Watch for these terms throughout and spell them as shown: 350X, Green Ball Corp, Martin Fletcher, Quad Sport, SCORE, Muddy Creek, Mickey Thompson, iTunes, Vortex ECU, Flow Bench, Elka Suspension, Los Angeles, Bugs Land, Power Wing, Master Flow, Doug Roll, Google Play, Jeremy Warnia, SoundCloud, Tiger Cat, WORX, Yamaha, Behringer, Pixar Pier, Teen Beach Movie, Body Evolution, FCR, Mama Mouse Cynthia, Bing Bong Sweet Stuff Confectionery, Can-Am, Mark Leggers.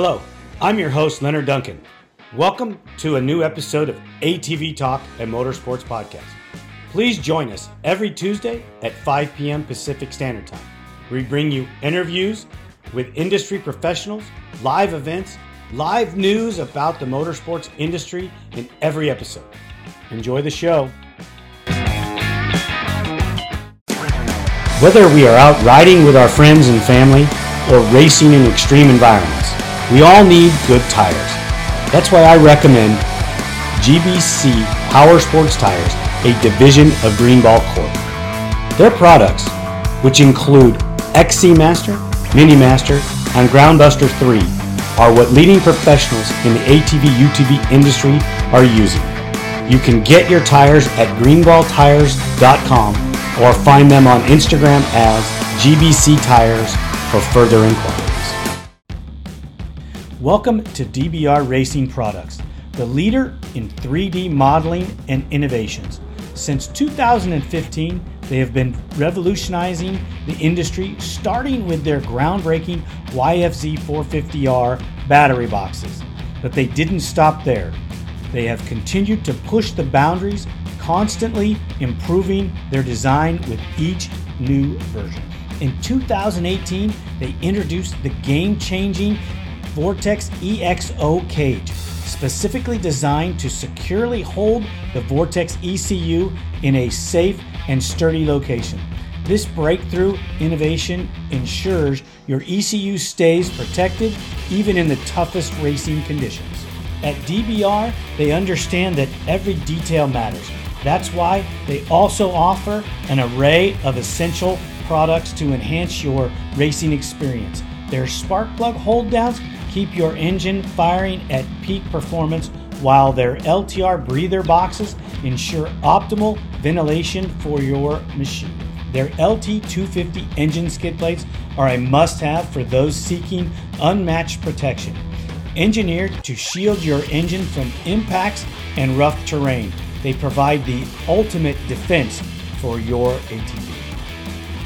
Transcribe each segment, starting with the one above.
Hello, I'm your host, Leonard Duncan. Welcome to a new episode of ATV Talk and Motorsports Podcast. Please join us every Tuesday at 5 p.m. Pacific Standard Time. We bring you interviews with industry professionals, live events, live news about the motorsports industry in every episode. Enjoy the show. Whether we are out riding with our friends and family or racing in extreme environments, we all need good tires. That's why I recommend GBC Power Sports Tires, a division of Green Ball Corp. Their products, which include XC Master, Mini Master, and Ground Buster 3, are what leading professionals in the ATV/UTV industry are using. You can get your tires at GreenBallTires.com or find them on Instagram as GBC Tires for further inquiries. Welcome to DBR Racing Products, the leader in 3D modeling and innovations. Since 2015, they have been revolutionizing the industry, starting with their groundbreaking YFZ450R battery boxes. But they didn't stop there. They have continued to push the boundaries, constantly improving their design with each new version. In 2018, they introduced the game-changing Vortex EXO cage, specifically designed to securely hold the Vortex ECU in a safe and sturdy location. This breakthrough innovation ensures your ECU stays protected even in the toughest racing conditions. At DBR, they understand that every detail matters. That's why they also offer an array of essential products to enhance your racing experience. Their spark plug hold downs keep your engine firing at peak performance, while their LTR breather boxes ensure optimal ventilation for your machine. Their LT250 engine skid plates are a must-have for those seeking unmatched protection, engineered to shield your engine from impacts and rough terrain. They provide the ultimate defense for your ATV.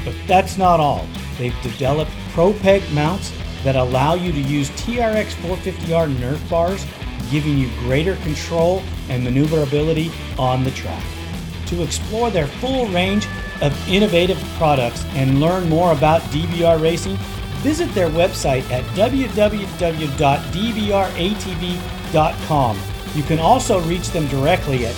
But that's not all. They've developed Pro-Peg mounts that allow you to use TRX 450R nerf bars, giving you greater control and maneuverability on the track. To explore their full range of innovative products and learn more about DBR Racing, visit their website at www.dbratv.com. You can also reach them directly at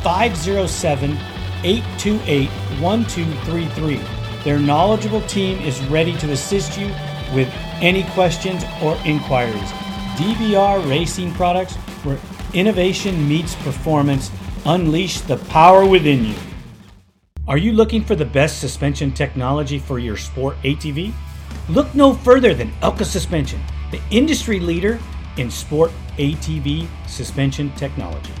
507-828-1233. Their knowledgeable team is ready to assist you with any questions or inquiries. DBR Racing Products, where innovation meets performance. Unleash the power within you. Are you looking for the best suspension technology for your sport ATV? Look no further than Elka Suspension, the industry leader in sport ATV suspension technology.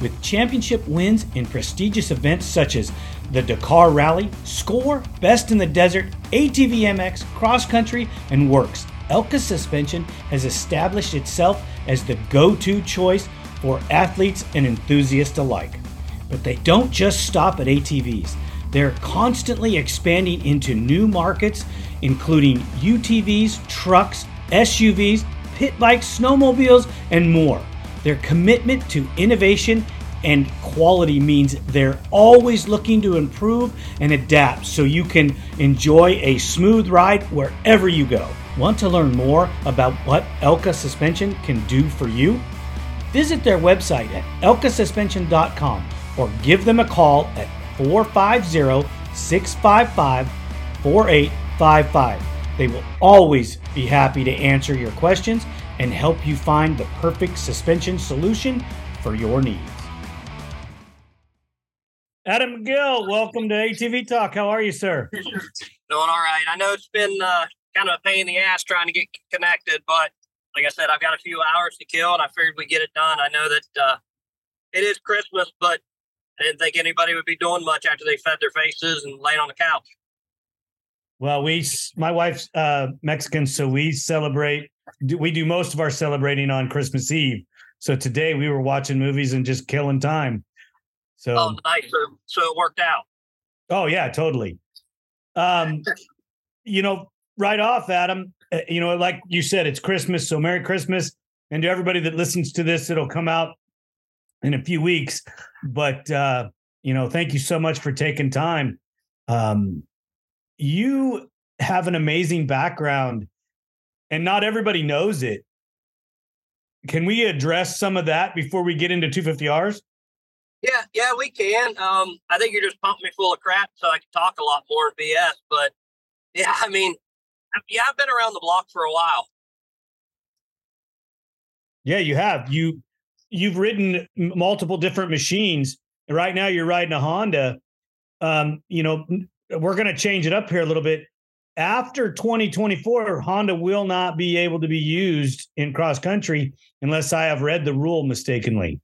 With championship wins in prestigious events such as the Dakar Rally, SCORE, Best in the Desert, ATV MX, Cross Country, and WORX, Elka Suspension has established itself as the go-to choice for athletes and enthusiasts alike. But they don't just stop at ATVs. They're constantly expanding into new markets, including UTVs, trucks, SUVs, pit bikes, snowmobiles, and more. Their commitment to innovation and quality means they're always looking to improve and adapt so you can enjoy a smooth ride wherever you go. Want to learn more about what Elka Suspension can do for you? Visit their website at elkasuspension.com or give them a call at 450-655-4855. They will always be happy to answer your questions and help you find the perfect suspension solution for your needs. Adam McGill, welcome to ATV Talk. How are you, sir? Doing all right. I know it's been kind of a pain in the ass trying to get connected, but like I said, I've got a few hours to kill, and I figured we'd get it done. I know that it is Christmas, but I didn't think anybody would be doing much after they fed their faces and laid on the couch. Well, my wife's Mexican, so we celebrate. We do most of our celebrating on Christmas Eve. So today we were watching movies and just killing time. So nice. So it worked out. Oh yeah, totally. Right off, Adam, you know, like you said, it's Christmas. So Merry Christmas. And to everybody that listens to this, it'll come out in a few weeks. But, you know, thank you so much for taking time. You have an amazing background and not everybody knows it. Can we address some of that before we get into 250Rs? Yeah, we can. I think you're just pumping me full of crap so I can talk a lot more BS. But yeah, I mean, I've been around the block for a while. Yeah, you have. You've ridden multiple different machines. Right now you're riding a Honda. You know, we're going to change it up here a little bit. After 2024, Honda will not be able to be used in cross country unless I have read the rule mistakenly.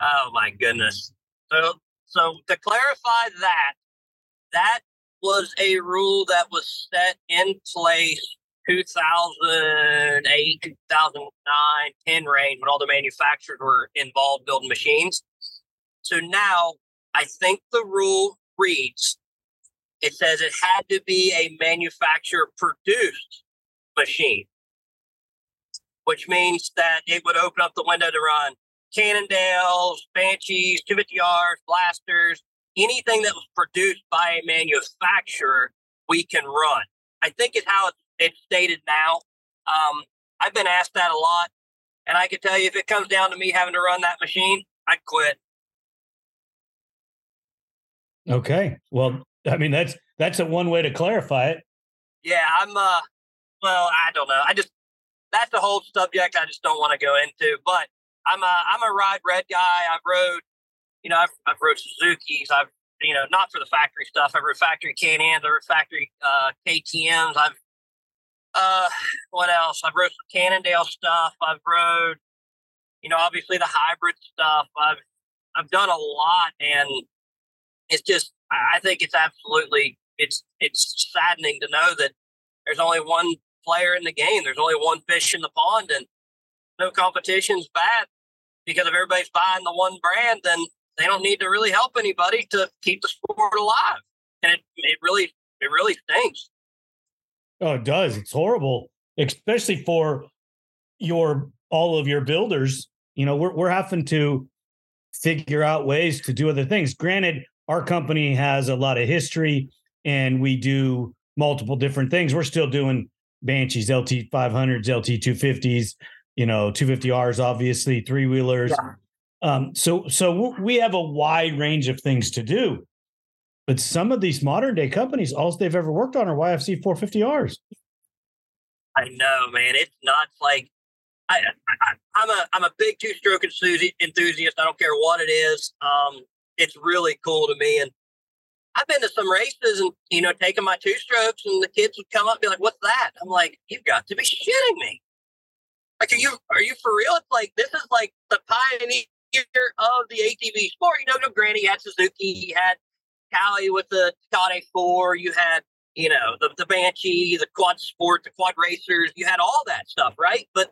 Oh my goodness. So to clarify that was a rule that was set in place 2008, 2009, 10 range when all the manufacturers were involved building machines. So now I think the rule reads, it says it had to be a manufacturer-produced machine, which means that it would open up the window to run Cannondales, Banshees, 250Rs, Blasters, anything that was produced by a manufacturer, we can run. I think is how it's stated now. I've been asked that a lot, and I can tell you if it comes down to me having to run that machine, I'd quit. Okay. Well, I mean, that's a one way to clarify it. Yeah, well, I don't know. That's a whole subject I just don't want to go into, but I'm a ride red guy. I've rode Suzukis. Not for the factory stuff. I've rode factory Can-Ams. I've rode factory KTMs. What else? I've rode some Cannondale stuff. I've rode, obviously the hybrid stuff. I've done a lot, and it's just, I think it's absolutely, it's saddening to know that there's only one player in the game. There's only one fish in the pond, and no competition's bad because if everybody's buying the one brand, then they don't need to really help anybody to keep the sport alive. And it really stinks. Oh, it does. It's horrible, especially for all of your builders. We're having to figure out ways to do other things. Granted, our company has a lot of history and we do multiple different things. We're still doing Banshees, LT 500s, LT 250s, 250Rs, obviously, three-wheelers. Yeah. So we have a wide range of things to do. But some of these modern-day companies, all they've ever worked on are YFZ450Rs. I know, man. It's not like I'm a big two-stroke enthusiast. I don't care what it is. It's really cool to me. And I've been to some races and, taking my two-strokes, and the kids would come up and be like, what's that? I'm like, you've got to be shitting me. Like, are you for real? It's like, this is like the pioneer of the ATV sport. Granny, you had Suzuki, you had Cali with the Scott A4, you had, the Banshee, the Quad Sport, the Quad Racers, you had all that stuff, right? But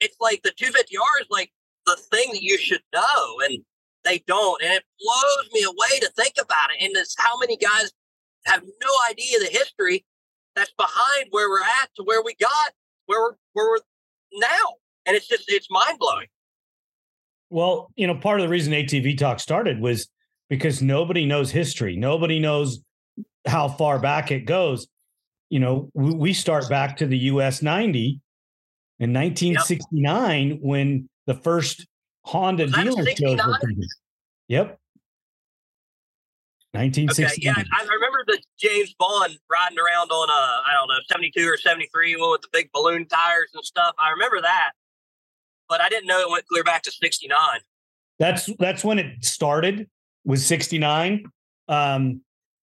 it's like the 250R is like the thing that you should know, and they don't. And it blows me away to think about it. And it's how many guys have no idea the history that's behind where we're at to where we got, where we're now. And it's mind-blowing. Well, part of the reason ATV Talk started was because nobody knows history. Nobody knows how far back it goes. We start back to the US 90 in 1969, yep, when the first Honda dealer shows were created. Yep. 1969. Okay, yeah, I remember the James Bond riding around on a 72 or 73 one with the big balloon tires and stuff. I remember that, but I didn't know it went clear back to 69. That's when it started, was 69.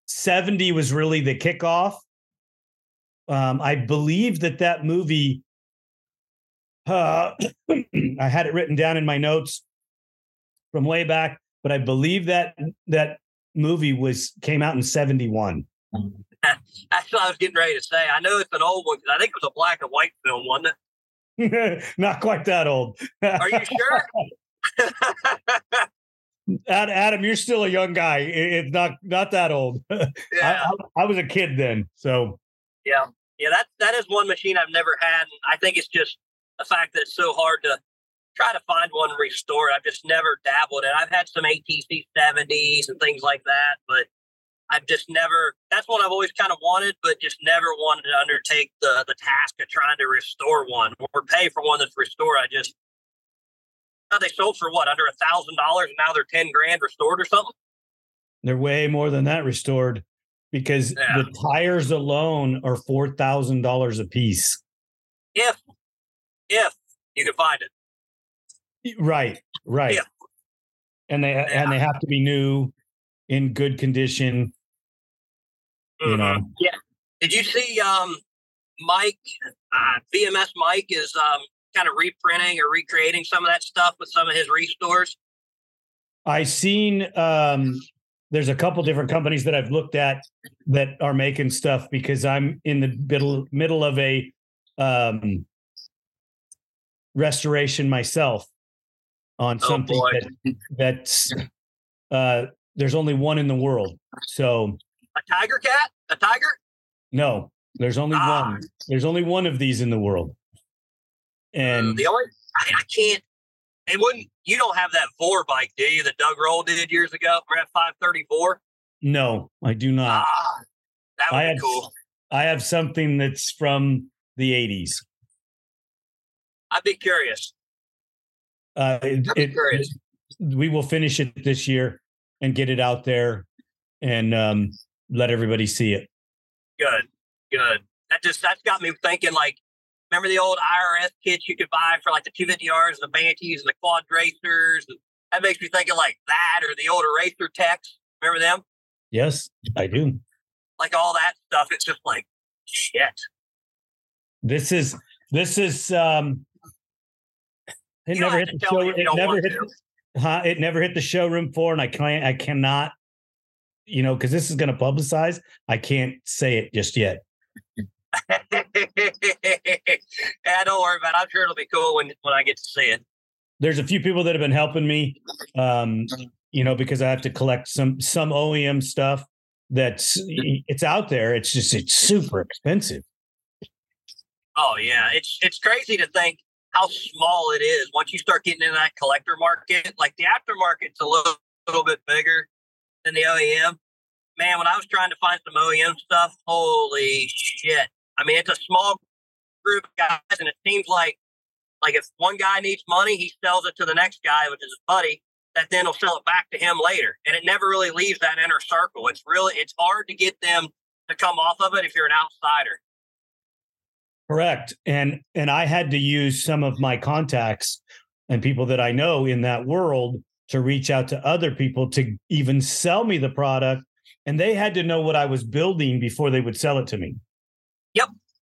70 was really the kickoff. I believe that movie, I had it written down in my notes from way back, but I believe that movie came out in 71. That's what I was getting ready to say. I know it's an old one because I think it was a black and white film, wasn't it? Not quite that old. Are you sure? Adam, you're still a young guy. It's not that old. Yeah. I was a kid then, so yeah. Yeah, that is one machine I've never had. And I think it's just the fact that it's so hard to try to find one and restore it. I've just never dabbled in it. I've had some ATC 70s and things like that, but I've just never, that's one I've always kind of wanted, but just never wanted to undertake the task of trying to restore one or pay for one that's restored. I just, they sold for what, under $1,000, and now they're 10 grand restored or something. They're way more than that restored, because the tires alone are $4,000 a piece. If you can find it. Right. If. And they have to be new, in good condition. Mm-hmm. You know. Yeah. Did you see Mike, BMS Mike is kind of reprinting or recreating some of that stuff with some of his restores? I seen there's a couple different companies that I've looked at that are making stuff, because I'm in the middle of a restoration myself on something that's there's only one in the world. So a Tiger Cat, a tiger? No, there's only one. There's only one of these in the world. And the only I can't. And you don't have that Vor bike, do you? That Doug Roll did years ago, Grab 534. No, I do not. That would be cool. I have something that's from the 80s. I'd be curious. I'd be curious. We will finish it this year and get it out there and let everybody see it. Good. That's got me thinking, like, remember the old IRS kits you could buy for like the 250Rs and the Banshees and the Quad Racers? And that makes me think of like that, or the old Eraser Techs. Remember them? Yes, I do. Like all that stuff. It's just like, shit. This is it never hit the show. It never hit the showroom floor, and I cannot, you know, because this is going to publicize. I can't say it just yet. Yeah, don't worry about it. I'm sure it'll be cool when I get to see it. There's a few people that have been helping me, you know, because I have to collect some OEM stuff that's out there. It's just, it's super expensive. Oh yeah, it's crazy to think how small it is once you start getting into that collector market. Like the aftermarket's a little bit bigger than the OEM. Man, when I was trying to find some OEM stuff, holy shit. I mean, it's a small group of guys, and it seems like if one guy needs money, he sells it to the next guy, which is his buddy, that then will sell it back to him later. And it never really leaves that inner circle. It's hard to get them to come off of it if you're an outsider. Correct. And I had to use some of my contacts and people that I know in that world to reach out to other people to even sell me the product. And they had to know what I was building before they would sell it to me.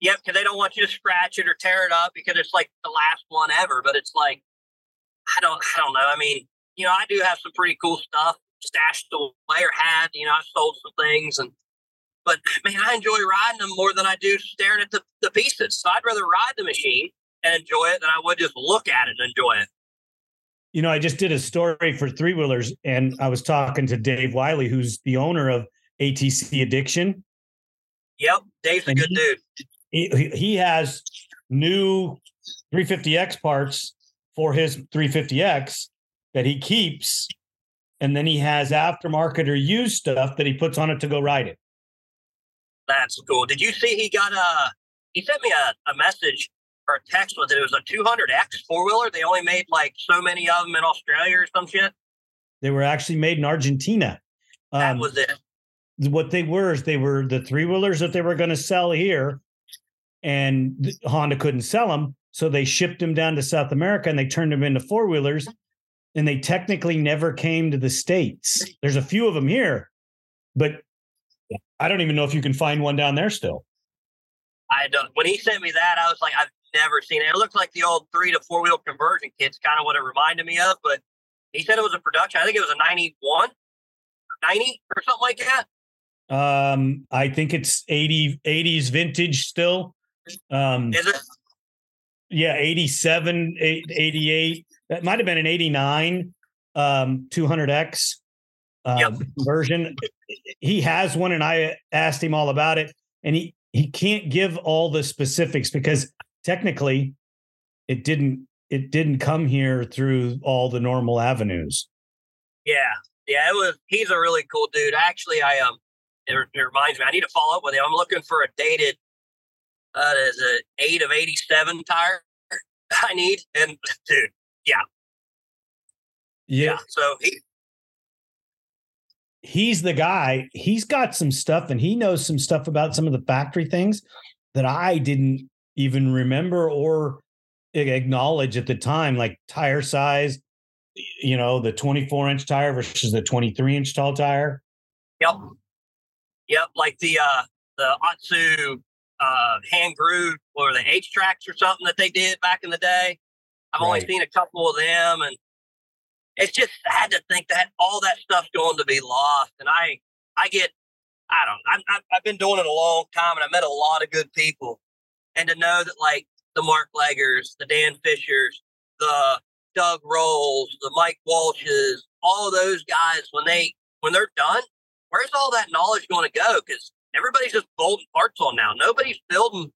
Yep, because they don't want you to scratch it or tear it up, because it's like the last one ever. But it's like, I don't know. I mean, you know, I do have some pretty cool stuff stashed away, or had, you know, I sold some things, but man, I enjoy riding them more than I do staring at the pieces. So I'd rather ride the machine and enjoy it than I would just look at it and enjoy it. You know, I just did a story for Three Wheelers, and I was talking to Dave Wiley, who's the owner of ATC Addiction. Yep, Dave's a good dude. He has new 350X parts for his 350X that he keeps, and then he has aftermarket or used stuff that he puts on it to go ride it. That's cool. Did you see he sent me a message or a text with it? It was a 200X four-wheeler. They only made like so many of them in Australia or some shit. They were actually made in Argentina. That was it. What they were is they were the three-wheelers that they were going to sell here, and Honda couldn't sell them, so they shipped them down to South America, and they turned them into four-wheelers, and they technically never came to the States. There's a few of them here, but I don't even know if you can find one down there still. I don't. When he sent me that, I was like, I've never seen it. It looks like the old 3 to 4 wheel conversion kit's kind of what it reminded me of, but he said it was a production. I think it was a 91, 90 or something like that. I think it's 80s vintage still. Is it? Yeah, 87, 88. That might have been an 89 200X version. He has one, and I asked him all about it, and he he can't give all the specifics because technically it didn't come here through all the normal avenues. Yeah. Yeah. It was, he's a really cool dude. Actually, it reminds me, I need to follow up with him. I'm looking for a dated, is it 8 of 87 tire I need. And dude, yeah. So he's the guy. He's got some stuff and he knows some stuff about some of the factory things that I didn't even remember or acknowledge at the time, like tire size, you know, the 24-inch tire versus the 23-inch tall tire. Yep. Like the Otsu hand grooved or the H tracks or something that they did back in the day. I've only seen a couple of them, and it's just sad to think that all that stuff's going to be lost. And I've been doing it a long time, and I met a lot of good people. And to know that, like, the Mark Leggers, the Dan Fishers, the Doug Rolls, the Mike Walshes, all of those guys, when they're done, where's all that knowledge going to go? Because everybody's just bolting parts on now. Nobody's building.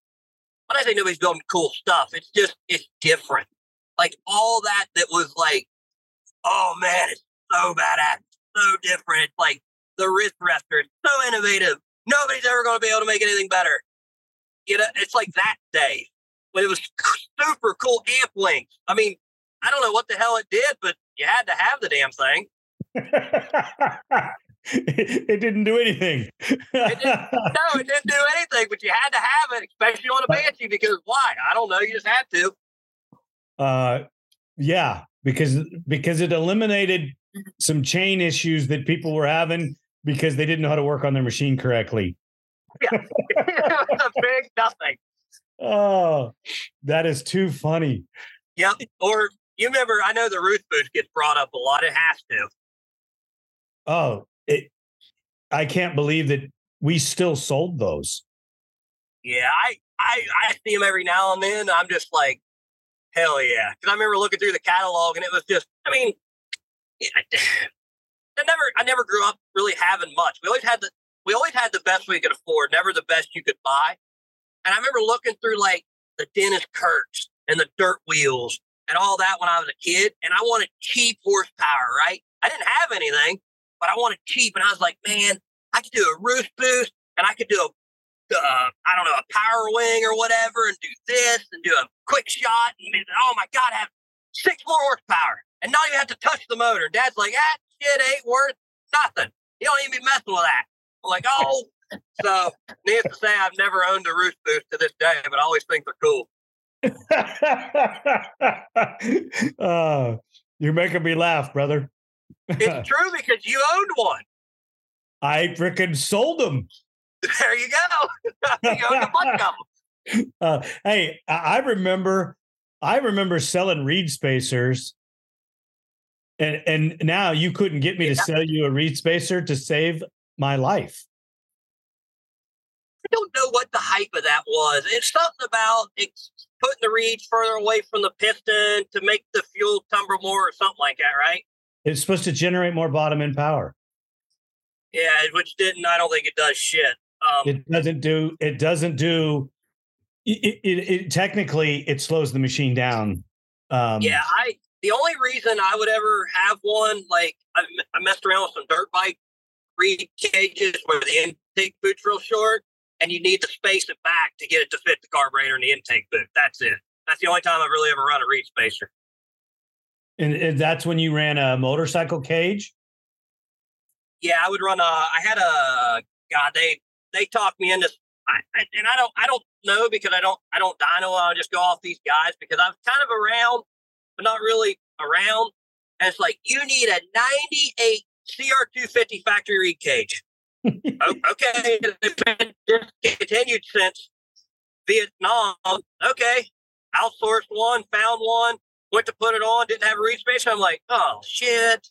When I say nobody's building cool stuff, it's different. Like, all that was like, oh man, it's so badass, so different. It's like the wrist rester, it's so innovative. Nobody's ever going to be able to make anything better. You know, it's like that day when it was super cool amp link. I mean, I don't know what the hell it did, but you had to have the damn thing. It didn't do anything. It didn't do anything, but you had to have it, especially on a Banshee, because why? I don't know. You just had to. Yeah, because it eliminated some chain issues that people were having because they didn't know how to work on their machine correctly. Yeah, a big nothing. Oh, that is too funny. Yep. Or you remember, I know the Roost Boost gets brought up a lot. It has to. Oh, I can't believe that we still sold those. Yeah, I see them every now and then. I'm just like, hell yeah. Because I remember looking through the catalog, and it was just, I mean, I never grew up really having much. We always had the best we could afford, never the best you could buy. And I remember looking through, like, the Dennis Kurtz and the dirt wheels and all that when I was a kid. And I wanted cheap horsepower, right? I didn't have anything, but I wanted cheap. And I was like, man, I could do a Roost Boost, and I could do a power wing or whatever, and do this and do a quick shot. And oh my God, have 6 more horsepower and not even have to touch the motor. And Dad's like, that shit ain't worth nothing. You don't even be messing with that. I'm like, oh. So needless to say, I've never owned a Roost Boost to this day, but I always think they're cool. You're making me laugh, brother. It's true, because you owned one. I freaking sold them. There you go. You owned a bunch of them. Hey, I remember selling reed spacers, and now you couldn't get me to sell you a reed spacer to save my life. I don't know what the hype of that was. It's something about putting the reeds further away from the piston to make the fuel tumble more or something like that, right? It's supposed to generate more bottom end power. Yeah, which didn't. I don't think it does shit. It technically, it slows the machine down. The only reason I would ever have one, like, I messed around with some dirt bike reed cages where the intake boot's real short, and you need to space it back to get it to fit the carburetor and the intake boot. That's it. That's the only time I've really ever run a reed spacer. And that's when you ran a motorcycle cage? Yeah, I would run they talked me into, I don't know, because I don't dyno. I just go off these guys because I'm kind of around, but not really around. And it's like, you need a 98 CR250 factory reed cage. Okay, it's been discontinued since Vietnam. Okay, outsourced one, found one, went to put it on, didn't have a reed spacer. I'm like, oh shit.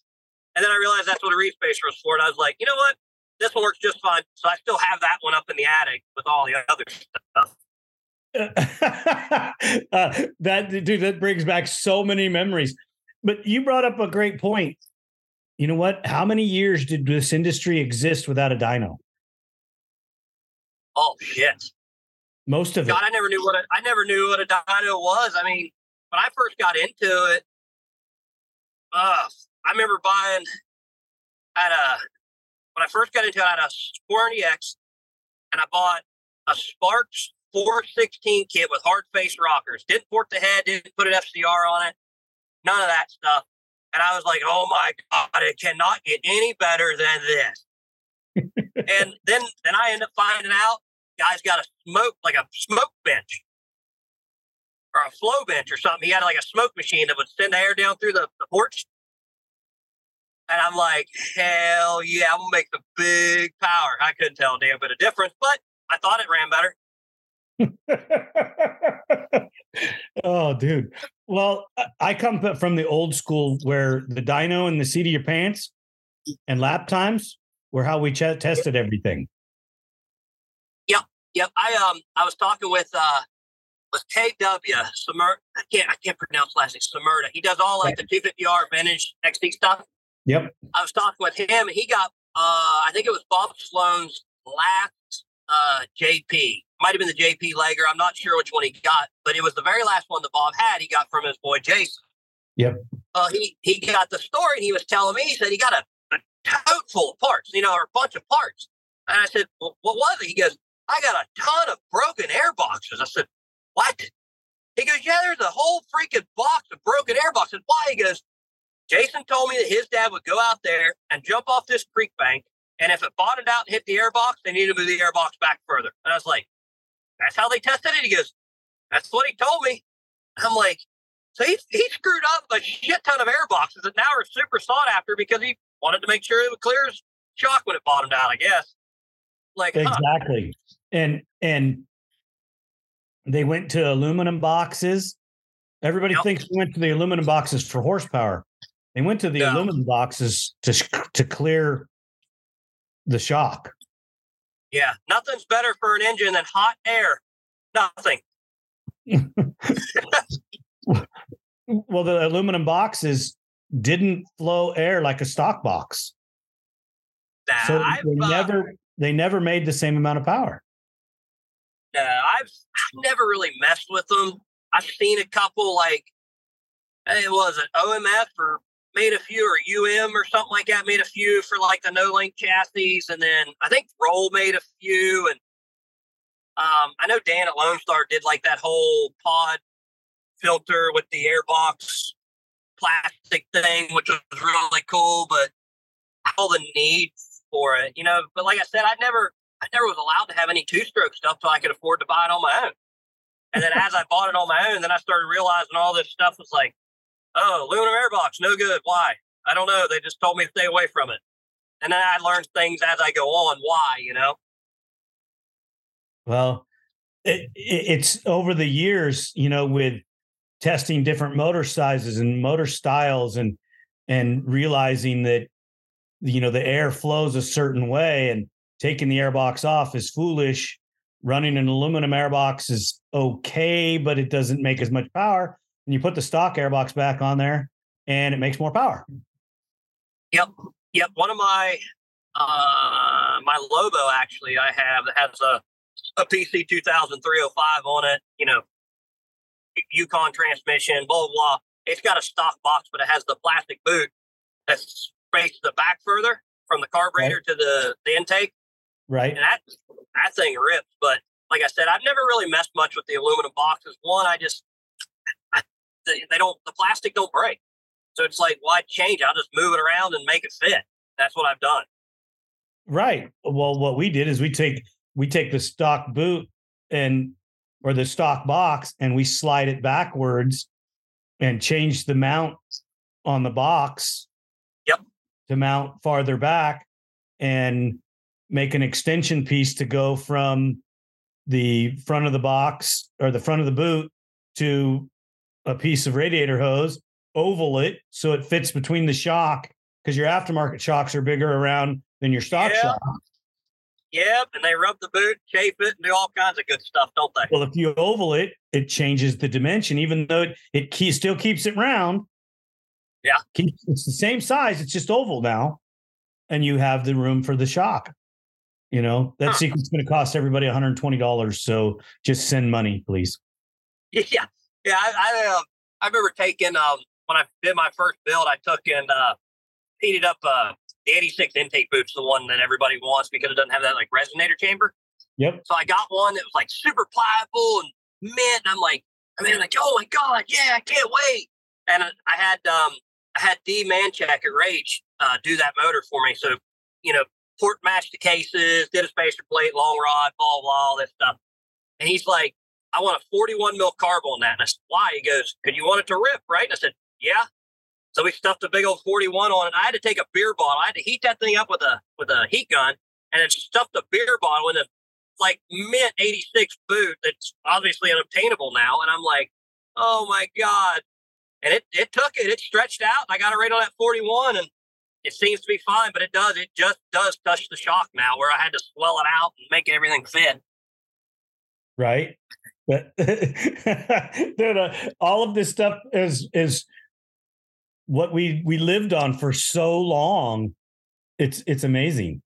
And then I realized that's what a reed spacer was for. And I was like, you know what? This one works just fine. So I still have that one up in the attic with all the other stuff. That brings back so many memories. But you brought up a great point. You know what? How many years did this industry exist without a dyno? Oh, shit. Most of God, it. I never knew what a dyno was. I mean, when I first got into it, I remember buying I had a SCORE X, and I bought a Sparks 416 kit with hard face rockers. Didn't port the head, didn't put an FCR on it, none of that stuff. And I was like, oh my God, it cannot get any better than this. And then I end up finding out guy's got a smoke bench or a flow bench or something. He had like a smoke machine that would send the air down through the porch. And I'm like, hell yeah, I'm going to make the big power. I couldn't tell a damn bit of difference, but I thought it ran better. Oh, dude. Well, I come from the old school where the dyno and the seat of your pants and lap times were how we tested everything. Yep. I was talking with KW Smyrna. I can't pronounce last name. Smyrna. He does all like the 250R vintage XC stuff. Yep. I was talking with him, and he got I think it was Bob Sloan's last JP. Might have been the JP Lager. I'm not sure which one he got, but it was the very last one that Bob had. He got from his boy Jason. Yep. He got the story, and he was telling me. He said he got a tote full of parts, or a bunch of parts. And I said, well, what was it? He goes, I got a ton of broken air boxes. I said, what? He goes, yeah, there's a whole freaking box of broken air boxes. Why? He goes, Jason told me that his dad would go out there and jump off this creek bank, and if it bottomed out and hit the air box, they needed to move the air box back further. And I was like, that's how they tested it? He goes, that's what he told me. I'm like, so he screwed up a shit ton of air boxes that now are super sought after because he wanted to make sure it would clear his shock when it bottomed out, I guess. Like, exactly. And they went to aluminum boxes. Everybody thinks they went to the aluminum boxes for horsepower. They went to the aluminum boxes to clear the shock. Yeah, nothing's better for an engine than hot air. Nothing. Well, the aluminum boxes didn't flow air like a stock box. So they never made the same amount of power. I've never really messed with them. I've seen a couple, like, it was an OMF or made a few, or UM or something like that, made a few for, like, the no-link chassis, and then I think Roll made a few, and I know Dan at Lone Star did, like, that whole pod filter with the airbox plastic thing, which was really cool, but all the need for it, but like I said, I never was allowed to have any two-stroke stuff so I could afford to buy it on my own. And then as I bought it on my own, then I started realizing all this stuff was like, oh, aluminum airbox, no good. Why? I don't know. They just told me to stay away from it. And then I learned things as I go on. Why, Well, it's over the years, with testing different motor sizes and motor styles and realizing that, the air flows a certain way and taking the airbox off is foolish. Running an aluminum airbox is okay, but it doesn't make as much power. And you put the stock airbox back on there, and it makes more power. Yep. One of my my Lobo actually I have that has a PC 2,305 on it. Yukon transmission, blah blah. It's got a stock box, but it has the plastic boot that faces the back further from the carburetor to the intake. Right. And that thing rips. But like I said, I've never really messed much with the aluminum boxes. One, the plastic don't break. So it's like, why change? I'll just move it around and make it fit. That's what I've done. Right. Well, what we did is we take the stock boot or the stock box and we slide it backwards and change the mount on the box. Yep. To mount farther back and make an extension piece to go from the front of the box or the front of the boot to a piece of radiator hose, oval it so it fits between the shock because your aftermarket shocks are bigger around than your stock shock. Yep, and they rub the boot, shape it, and do all kinds of good stuff, don't they? Well, if you oval it, it changes the dimension, even though it still keeps it round. Yeah. It's the same size, it's just oval now, and you have the room for the shock. You know, that secret's going to cost everybody $120. So just send money, please. Yeah. Yeah. I remember taking, when I did my first build, I took and heated up the 86 intake boots, the one that everybody wants because it doesn't have that like resonator chamber. Yep. So I got one that was like super pliable and mint. And I'm like, oh my God, yeah, I can't wait. And I had D Manchak at Rage do that motor for me. So, you know, port matched the cases, did a spacer plate, long rod, blah, blah, all this stuff. And he's like, I want a 41 mil carb on that. And I said, why? He goes, because you want it to rip, right? And I said, yeah. So we stuffed a big old 41 on it. I had to take a beer bottle. I had to heat that thing up with a heat gun and then stuffed a beer bottle in a like mint 86 boot that's obviously unobtainable now. And I'm like, oh my God. And it took it. It stretched out. I got it right on that 41 and it seems to be fine, but it just does touch the shock now where I had to swell it out and make everything fit. Right. But dude, all of this stuff is what we lived on for so long. It's amazing.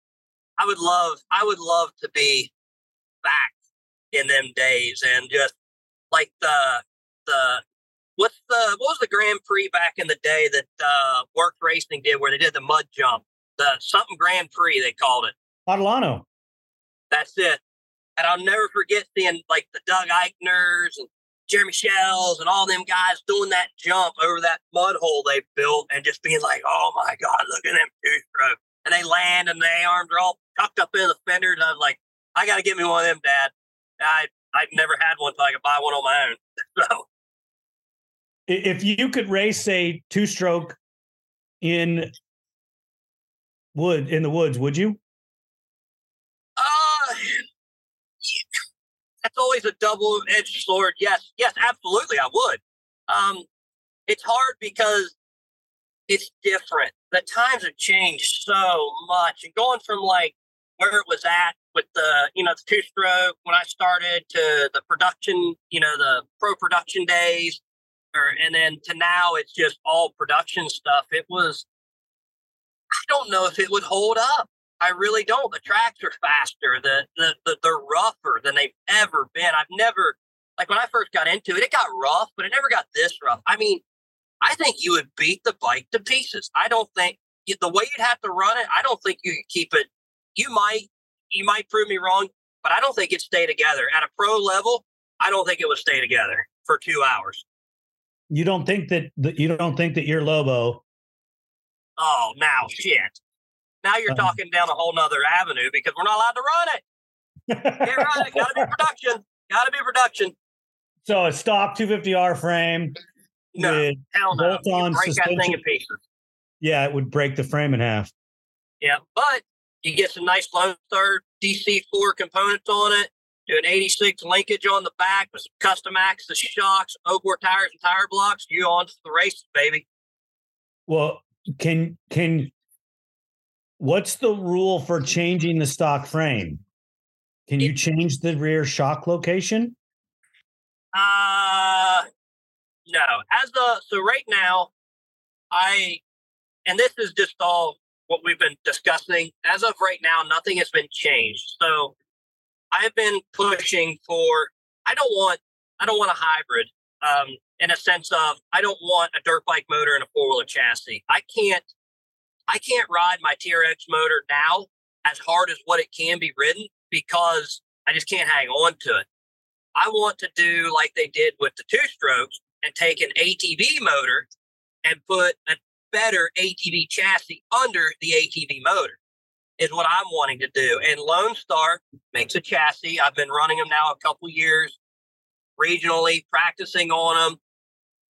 I would love to be back in them days and just like the what was the Grand Prix back in the day that WORX Racing did where they did the mud jump? The something Grand Prix, they called it. Adelano. That's it. And I'll never forget seeing like the Doug Eichners and Jeremy Shells and all them guys doing that jump over that mud hole they built and just being like, oh my God, look at them two strokes. And they land and their arms are all tucked up in the fenders. And I was like, I got to get me one of them, Dad. I'd never had one, so I could buy one on my own. So. If you could race a two-stroke in the woods, would you? That's always a double-edged sword. Yes, absolutely, I would. It's hard because it's different. The times have changed so much, and going from like where it was at with the the two-stroke when I started to the production, the pro production days. And then to now, it's just all production stuff. I don't know if it would hold up. I really don't. The tracks are faster. They're rougher than they've ever been. I've never, like when I first got into it, it got rough, but it never got this rough. I mean, I think you would beat the bike to pieces. I don't think, the way you'd have to run it, I don't think you could keep it. You might prove me wrong, but I don't think it'd stay together. At a pro level, I don't think it would stay together for 2 hours. You don't think that your Lobo. Oh, now shit! Now you're talking down a whole nother avenue because we're not allowed to run it. You're right. It gotta be production. So a stock 250R frame. No, hell no. You'd break suspension. That thing in pieces. Yeah, it would break the frame in half. Yeah, but you get some nice Lone Star DC4 components on it. Do an 86 linkage on the back with some custom axis shocks, Ogor tires and tire blocks. You on to the races, baby. Well, can what's the rule for changing the stock frame? Can you change the rear shock location? No. So right now, and this is just all what we've been discussing. As of right now, nothing has been changed. So I've been pushing for, I don't want a hybrid in a sense of, I don't want a dirt bike motor and a four-wheeler chassis. I can't ride my TRX motor now as hard as what it can be ridden because I just can't hang on to it. I want to do like they did with the two strokes and take an ATV motor and put a better ATV chassis under the ATV motor. Is what I'm wanting to do. And Lone Star makes a chassis. I've been running them now a couple years, regionally, practicing on them.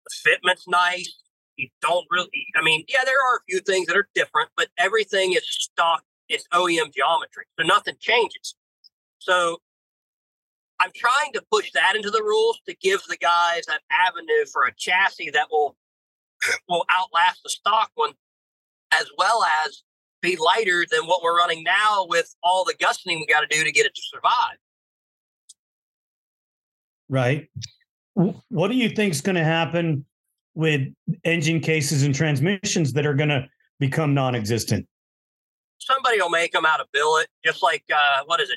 The fitment's nice. You don't really, there are a few things that are different, but everything is stock. It's OEM geometry. So nothing changes. So I'm trying to push that into the rules to give the guys an avenue for a chassis that will outlast the stock one, as well as be lighter than what we're running now with all the gusting we got to do to get it to survive. Right. What do you think is going to happen with engine cases and transmissions that are going to become non-existent? somebody will make them out of billet, just like,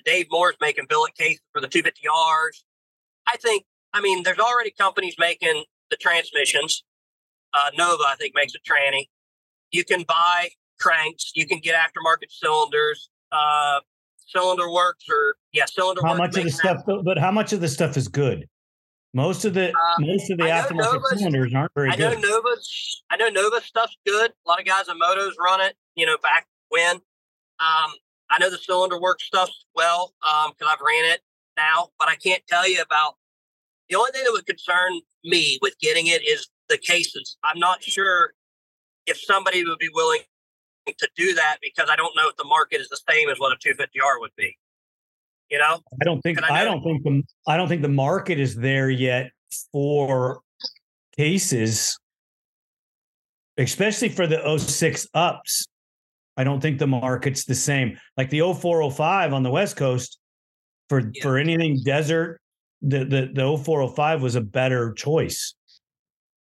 Dave Moore's making billet cases for the 250Rs. I mean, there's already companies making the transmissions. Nova, I think, makes a tranny. You can buy cranks. You can get aftermarket cylinders. CylinderWorks. How much of the stuff? But how much of the stuff is good? Most of the aftermarket cylinders aren't very good. I know Nova's stuff's good. A lot of guys in motos run it. You know, back when. I know the CylinderWorks stuff's well because I've ran it now, but I can't tell you about. The only thing that would concern me with getting it is the cases. I'm not sure if somebody would be willing to do that because I don't know if the market is the same as what a 250R would be. You know, I don't think the market is there yet for cases, especially for the 06 ups. I don't think the market's the same. Like the 0405 on the West Coast for anything desert. The 0405 was a better choice.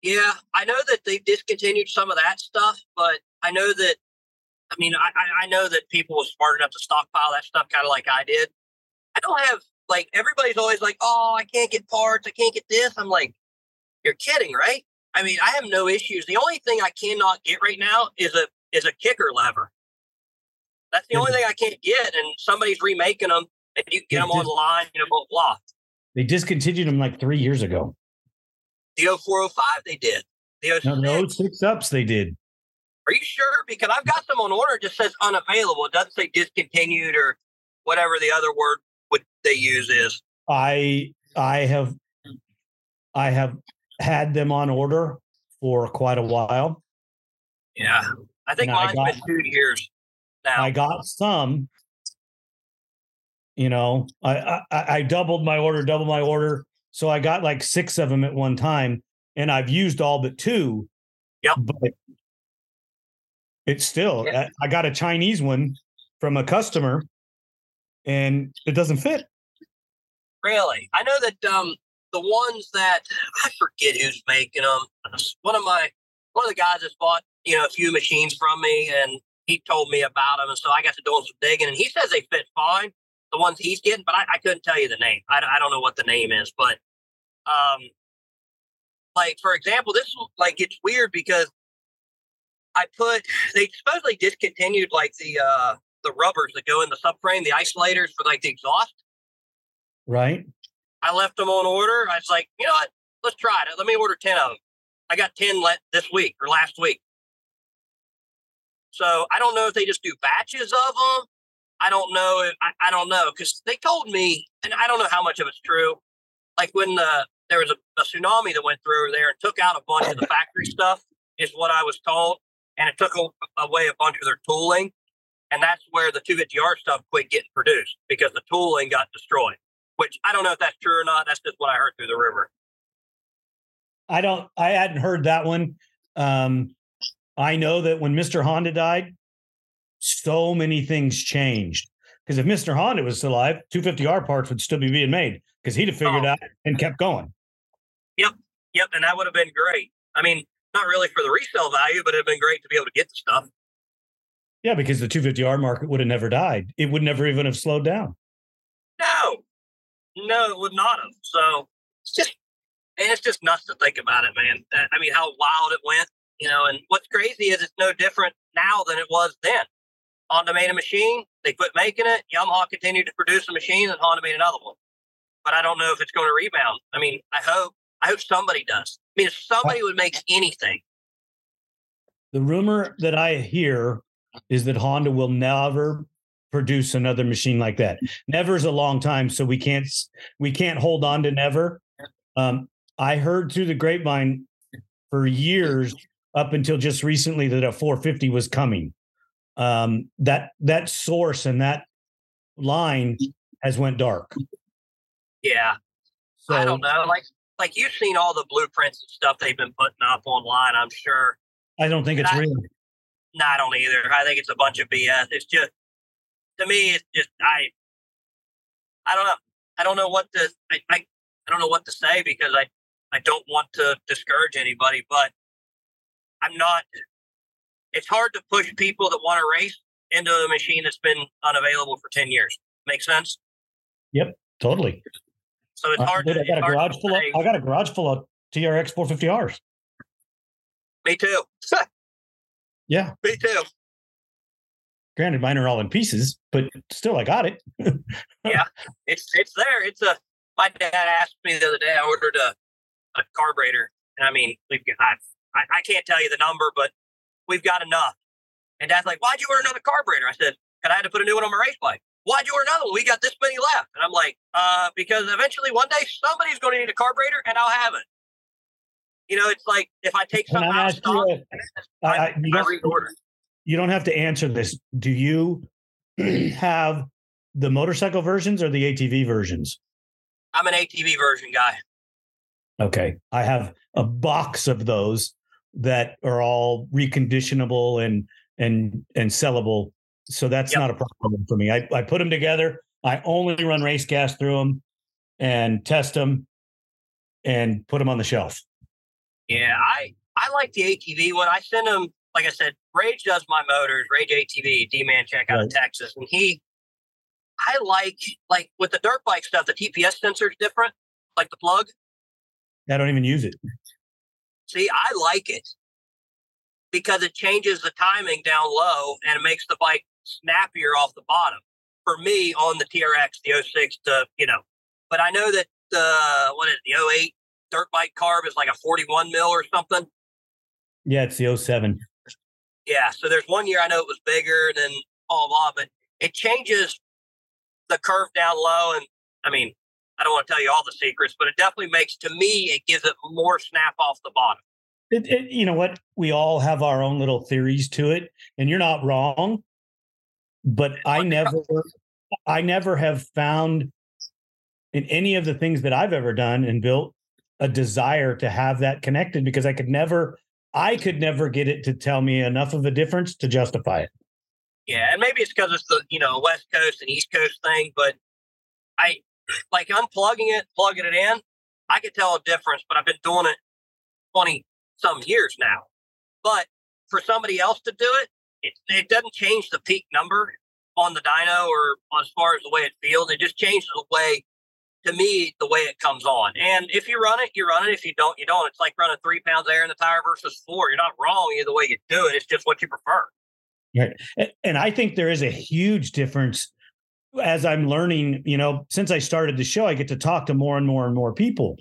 Yeah, I know that they've discontinued some of that stuff, but I know that, I know that people were smart enough to stockpile that stuff kind of like I did. I don't have, like, everybody's always like, oh, I can't get parts, I can't get this. I'm like, you're kidding, right? I mean, I have no issues. The only thing I cannot get right now is a kicker lever. That's the only thing I can't get, and somebody's remaking them, and you can get them online, blah. They discontinued them like 3 years ago. The 0405 they did. The 06 ups they did. Are you sure? Because I've got them on order. It just says unavailable. It doesn't say discontinued or whatever the other word they use is. I have had them on order for quite a while. Yeah. I think mine's been 2 years now. I got some. I doubled my order. So I got like 6 of them at one time, and I've used all but 2. Yep. But it's still, yeah. I got a Chinese one from a customer, and it doesn't fit. Really? I know that the ones that, I forget who's making them. One of the guys that's bought, a few machines from me, and he told me about them. And so I got to doing some digging, and he says they fit fine. The ones he's getting, but I couldn't tell you the name. I don't know what the name is, but for example, this it's weird because they supposedly discontinued the rubbers that go in the subframe, the isolators for the exhaust. Right. I left them on order. I was like, you know what? Let's try it. Let me order 10 of them. I got 10 this week or last week. So I don't know if they just do batches of them. I don't know. I don't know because they told me, and I don't know how much of it's true. Like when there was a tsunami that went through there and took out a bunch of the factory stuff, is what I was told, and it took away a bunch of their tooling, and that's where the 250R stuff quit getting produced because the tooling got destroyed. Which I don't know if that's true or not. That's just what I heard through the rumor. I hadn't heard that one. I know that when Mr. Honda died, so many things changed because if Mr. Honda was still alive, 250R parts would still be being made because he'd have figured out and kept going. Yep. And that would have been great. I mean, not really for the resale value, but it'd been great to be able to get the stuff. Yeah, because the 250R market would have never died. It would never even have slowed down. No, it would not have. So it's just nuts to think about it, man. I mean, how wild it went, and what's crazy is it's no different now than it was then. Honda made a machine, they quit making it, Yamaha continued to produce a machine, and Honda made another one. But I don't know if it's going to rebound. I mean, I hope somebody does. I mean, if somebody would make anything. The rumor that I hear is that Honda will never produce another machine like that. Never is a long time, so we can't hold on to never. I heard through the grapevine for years up until just recently that a 450 was coming. That source and that line has went dark. Yeah. So, I don't know. Like you've seen all the blueprints and stuff they've been putting up online, I'm sure. I don't think it's real. No, I don't either. I think it's a bunch of BS. It's just, to me, it's just, I don't know. I don't know what to, I don't know what to say because I don't want to discourage anybody, but it's hard to push people that want to race into a machine that's been unavailable for 10 years. Make sense? Yep, totally. So it's hard. I got a garage full of TRX 450Rs. Me too. Yeah. Me too. Granted, mine are all in pieces, but still, I got it. Yeah, it's there. My dad asked me the other day. I ordered a carburetor, and I mean, I can't tell you the number, but we've got enough. And Dad's like, "Why'd you order another carburetor?" I said, "'Cause I had to put a new one on my race bike." "Why'd you order another one? We got this many left." And I'm like, "Because eventually, one day, somebody's going to need a carburetor, and I'll have it." You know, it's like if I take something out of stock, I reorder. You don't have to answer this. Do you have the motorcycle versions or the ATV versions? I'm an ATV version guy. Okay. I have a box of those that are all reconditionable and sellable. So that's not a problem for me. I put them together. I only run race gas through them and test them and put them on the shelf. Yeah. I like the ATV one. I send them. Like I said, Rage does my motors, Rage ATV, D-Man Check out of Texas. And I like with the dirt bike stuff, the TPS sensor is different, like the plug. I don't even use it. See, I like it because it changes the timing down low and it makes the bike snappier off the bottom. For me, on the TRX, the 06, but I know that the 08 dirt bike carb is like a 41 mil or something. Yeah, it's the 07. Yeah, so there's one year I know it was bigger than but it changes the curve down low. And I mean, I don't want to tell you all the secrets, but it definitely makes, to me, it gives it more snap off the bottom. You know what? We all have our own little theories to it, and you're not wrong. But I never have found in any of the things that I've ever done and built a desire to have that connected because I could never get it to tell me enough of a difference to justify it. Yeah, and maybe it's because it's the West Coast and East Coast thing, but I like unplugging it, plugging it in. I could tell a difference, but I've been doing it 20 some years now. But for somebody else to do it, it doesn't change the peak number on the dyno or as far as the way it feels. It just changes the way. To me, the way it comes on. And if you run it, you run it. If you don't, you don't. It's like running 3 pounds of air in the tire versus 4. You're not wrong either way you do it. It's just what you prefer. Right. And I think there is a huge difference as I'm learning, since I started the show, I get to talk to more and more and more people.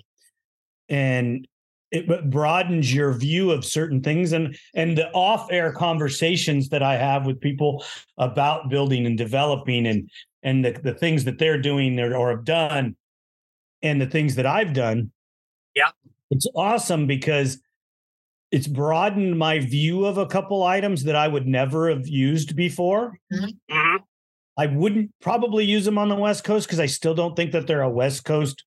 And it broadens your view of certain things and the off-air conversations that I have with people about building and developing and the things that they're doing or have done. And the things that I've done, yeah, it's awesome because it's broadened my view of a couple items that I would never have used before. Mm-hmm. I wouldn't probably use them on the West Coast because I still don't think that they're a West Coast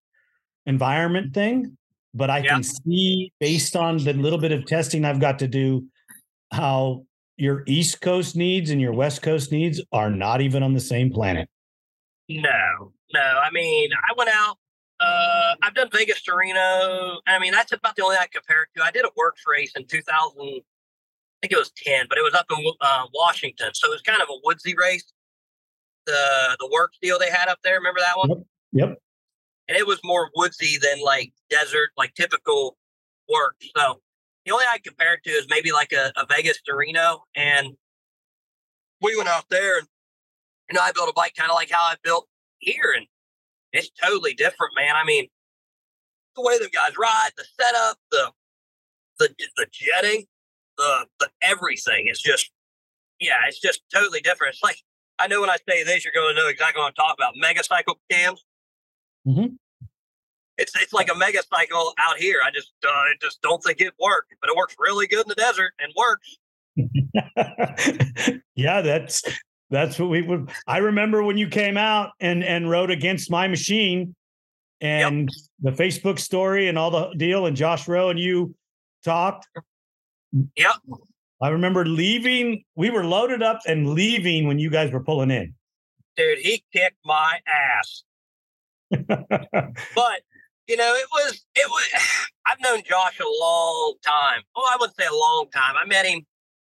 environment thing. But I can see based on the little bit of testing I've got to do how your East Coast needs and your West Coast needs are not even on the same planet. No. I mean, I went out. I've done Vegas Torino. I mean, that's about the only I compare it to. I did a WORX race in 2000, I think it was 10, but it was up in Washington. So it was kind of a woodsy race. The WORX deal they had up there. Remember that one? Yep. And it was more woodsy than like desert, like typical WORX. So the only I compare it to is maybe like a Vegas Torino. And we went out there and, I built a bike kind of like how I built here. And it's totally different, man. I mean, the way the guys ride, the setup, the jetting, the everything. It's just, it's just totally different. It's like, I know when I say this, you're going to know exactly what I'm talking about. Megacycle cams. Mm-hmm. It's like a megacycle out here. I just don't think it worked, but it works really good in the desert and works. That's what we would. I remember when you came out and rode against my machine and the Facebook story and all the deal and Josh Rowe and you talked. Yep. I remember leaving. We were loaded up and leaving when you guys were pulling in. Dude, he kicked my ass. But, I've known Josh a long time. Oh, I wouldn't say a long time. I met him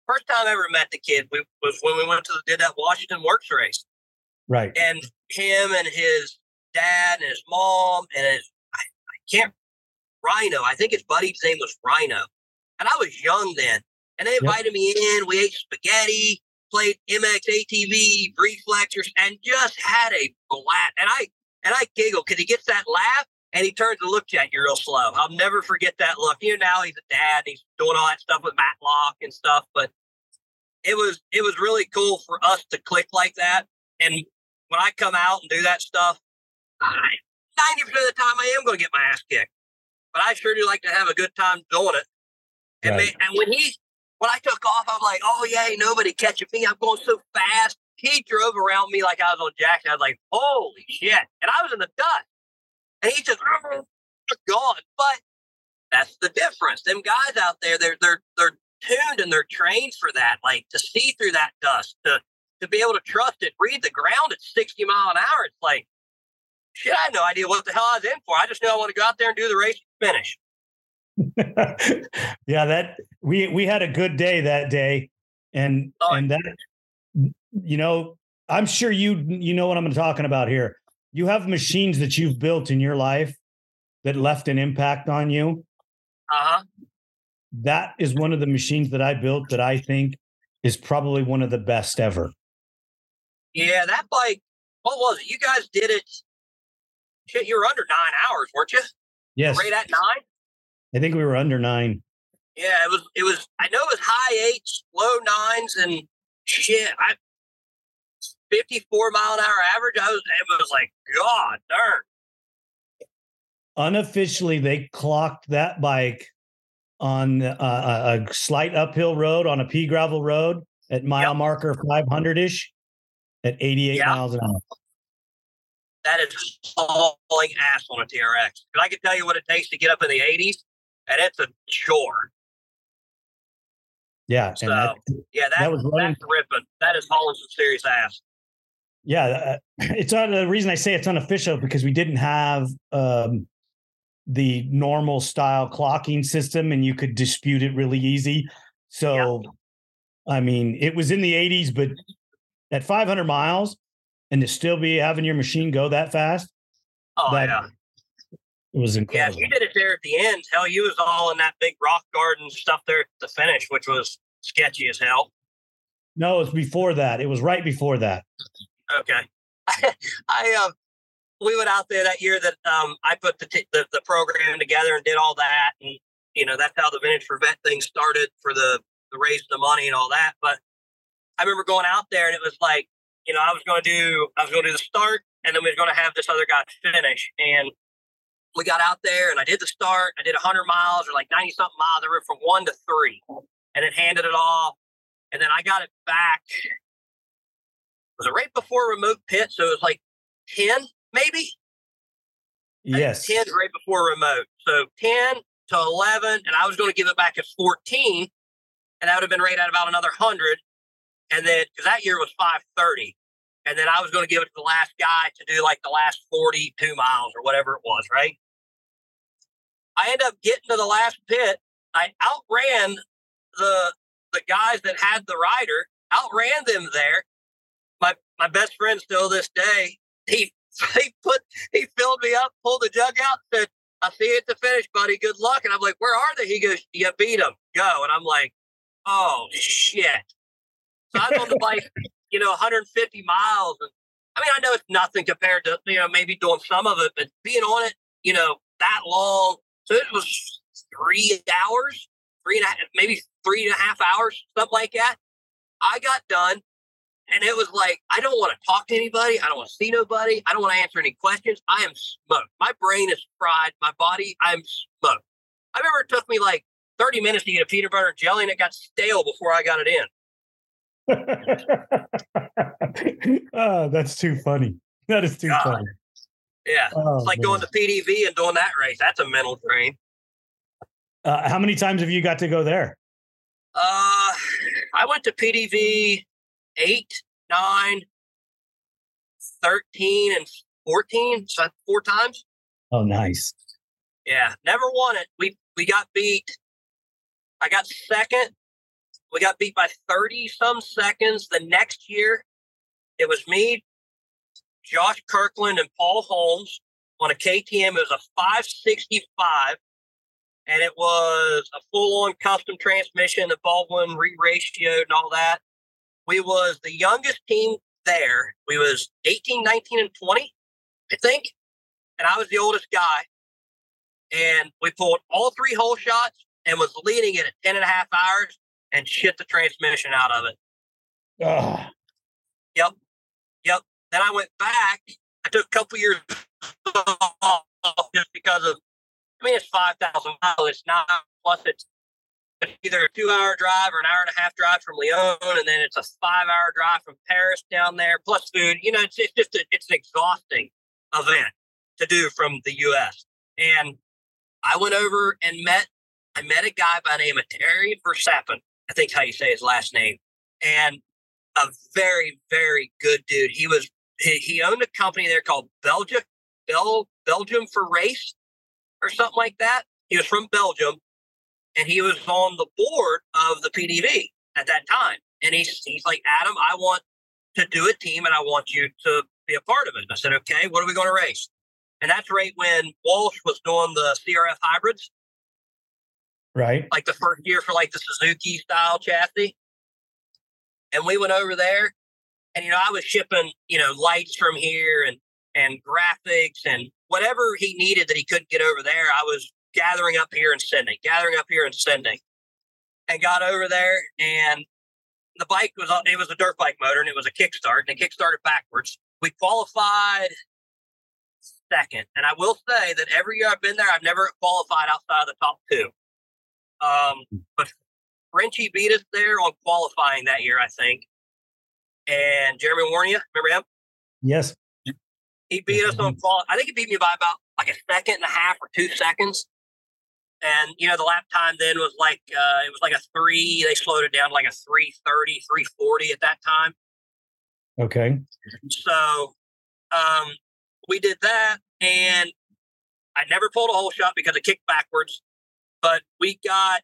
First time I ever met the kid was when we went to did that Washington WORX race. Right. And him and his dad and his mom and his, I can't, Rhino. I think his buddy's name was Rhino. And I was young then. And they invited me in. We ate spaghetti, played MX ATV, reflectors, and just had a blast. And I giggle because he gets that laugh and he turns and looks at you real slow. I'll never forget that look. You know, now he's a dad. He's doing all that stuff with Matlock and stuff. But it was really cool for us to click like that. And when I come out and do that stuff, 90% of the time I am going to get my ass kicked. But I sure do like to have a good time doing it. And, right. And when I took off, I was like, oh, yeah, ain't nobody catching me. I'm going so fast. He drove around me like I was on Jackson. I was like, holy shit. And I was in the dust. And he just gone. But that's the difference. Them guys out there, they're tuned and they're trained for that, like to see through that dust, to be able to trust it, read the ground at 60 mile an hour. It's like, shit, I had no idea what the hell I was in for. I just knew I want to go out there and do the race and finish. Yeah, that we had a good day that day, and that, you know, I'm sure you know what I'm talking about here. You have machines that you've built in your life that left an impact on you. Uh-huh. That is one of the machines that I built that I think is probably one of the best ever. Yeah, that bike. What was it? You guys did it. Shit, you were under 9 hours, weren't you? Yes. Right at 9. I think we were under 9. Yeah, it was, I know it was high 8s, low 9s, and shit, 54 mile an hour average. It was like, God darn. Unofficially, they clocked that bike on a slight uphill road on a pea gravel road at mile marker 500-ish at 88 miles an hour. That is hauling ass on a TRX. Because I can tell you what it takes to get up in the 80s. And it's a chore. Yeah. So, that was ripping. That is hauling some serious ass. Yeah. It's the reason I say it's unofficial because we didn't have the normal style clocking system and you could dispute it really easy. So, I mean, it was in the 80s, but at 500 miles and to still be having your machine go that fast. Oh, yeah. It was incredible. Yeah, you did it there at the end. Hell, you was all in that big rock garden stuff there at the finish, which was sketchy as hell. No, it was before that. It was right before that. Okay. We went out there that year that I put the program together and did all that. And, you know, that's how the Vintage for Vet thing started for the raising the money and all that. But I remember going out there and it was like, you know, I was going to do the start and then we were going to have this other guy finish. And we got out there and I did the start. I did 100 miles or like 90 something miles. I went from 1 to 3 and then handed it off. And then I got it back. Was it right before remote pit? So it was like 10, maybe? Yes. 10 right before remote. So 10 to 11. And I was going to give it back at 14. And that would have been right at about another 100. And then, because that year was 530. And then I was going to give it to the last guy to do like the last 42 miles or whatever it was, right? I end up getting to the last pit. I outran the guys that had the rider, outran them there. My best friend still this day, he filled me up, pulled the jug out, said, "I see you at the finish, buddy. Good luck." And I'm like, "Where are they?" He goes, "You beat them. Go." And I'm like, "Oh shit." So I'm on the bike, you know, 150 miles. And I mean, I know it's nothing compared to, you know, maybe doing some of it, but being on it, you know, that long. So it was 3 hours, maybe three and a half hours, something like that. I got done and it was like, I don't want to talk to anybody. I don't want to see nobody. I don't want to answer any questions. I am smoked. My brain is fried. My body, I'm smoked. I remember it took me like 30 minutes to get a peanut butter and jelly and it got stale before I got it in. Oh, that's too funny. That is too funny. Yeah. Oh, it's like going to PDV and doing that race. That's a mental drain. How many times have you got to go there? I went to PDV 8, 9, 13, and 14. So 4 times. Oh, nice. Yeah. Never won it. We got beat. I got second. We got beat by 30 some seconds. The next year, it was me, Josh Kirkland, and Paul Holmes on a KTM. It was a 565, and it was a full-on custom transmission, the Baldwin re-ratioed and all that. We was the youngest team there. We was 18, 19, and 20, I think, and I was the oldest guy. And we pulled all three hole shots and was leading it at 10 and a half hours and shit the transmission out of it. Ugh. Yep. Yep. Then I went back. I took a couple years off just because of, I mean, it's 5,000 miles. It's not, plus it's either a 2-hour drive or an hour and a half drive from Lyon. And then it's a 5-hour drive from Paris down there, plus food. You know, it's just a, it's an exhausting event to do from the U.S. And I went over and met a guy by the name of Terry Versappen. I think how you say his last name. And a very, very good dude. He owned a company there called Belgium for Race or something like that. He was from Belgium, and he was on the board of the PDV at that time. And he's like, Adam, I want to do a team, and I want you to be a part of it. And I said, okay, what are we going to race? And that's right when Walsh was doing the CRF hybrids. Right. Like the first year for like the Suzuki style chassis. And we went over there and, you know, I was shipping, you know, lights from here and graphics and whatever he needed that he couldn't get over there. I was gathering up here and sending and got over there. And the bike was, it was a dirt bike motor and it was a kickstart and it kickstarted backwards. We qualified second. And I will say that every year I've been there, I've never qualified outside of the top two. But Frenchie beat us there on qualifying that year, I think. And Jeremy Warnia, remember him? Yes. He beat us on qualifying. I think he beat me by about like a second and a half or 2 seconds. And, you know, the lap time then was like, it was like a three. They slowed it down to like a 330, 340 at that time. Okay. So we did that. And I never pulled a hole shot because it kicked backwards. But we got,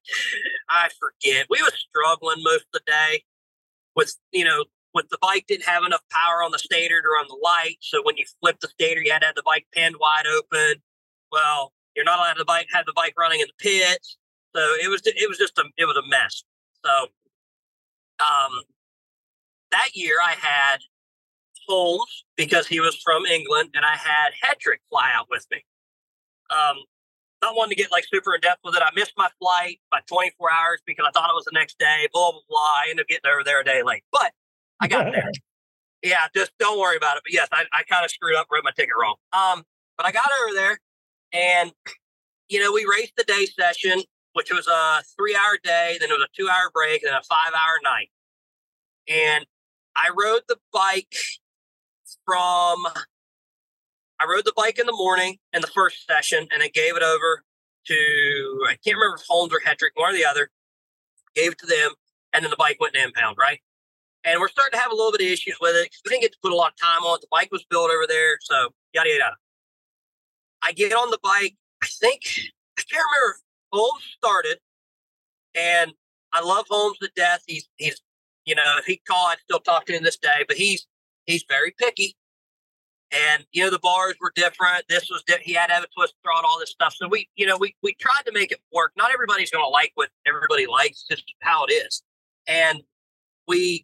I forget, we were struggling most of the day with, you know, with the bike didn't have enough power on the stator to run the light. So when you flip the stator, you had to have the bike pinned wide open. Well, you're not allowed to have the bike running in the pits. So it was a mess. So that year I had Holmes because he was from England, and I had Hetrick fly out with me. Not wanting to get like super in depth with it. I missed my flight by 24 hours because I thought it was the next day, blah, blah, blah. I ended up getting over there a day late, but I got there. Yeah, just don't worry about it. But yes, I kind of screwed up, wrote my ticket wrong. But I got over there and, you know, we raced the day session, which was a 3-hour day. Then it was a 2-hour break and a 5-hour night. And I rode the bike in the morning in the first session, and I gave it over to, I can't remember if Holmes or Hetrick, one or the other, gave it to them, and then the bike went to impound, right? And we're starting to have a little bit of issues with it because we didn't get to put a lot of time on it. The bike was built over there, so yada, yada. I get on the bike, I can't remember if Holmes started, and I love Holmes to death. He's you know, if he'd call, I'd still talk to him this day, but he's very picky. And, you know, the bars were different. He had to have a twist throttle, all this stuff. So we tried to make it work. Not everybody's going to like what everybody likes, just how it is. And he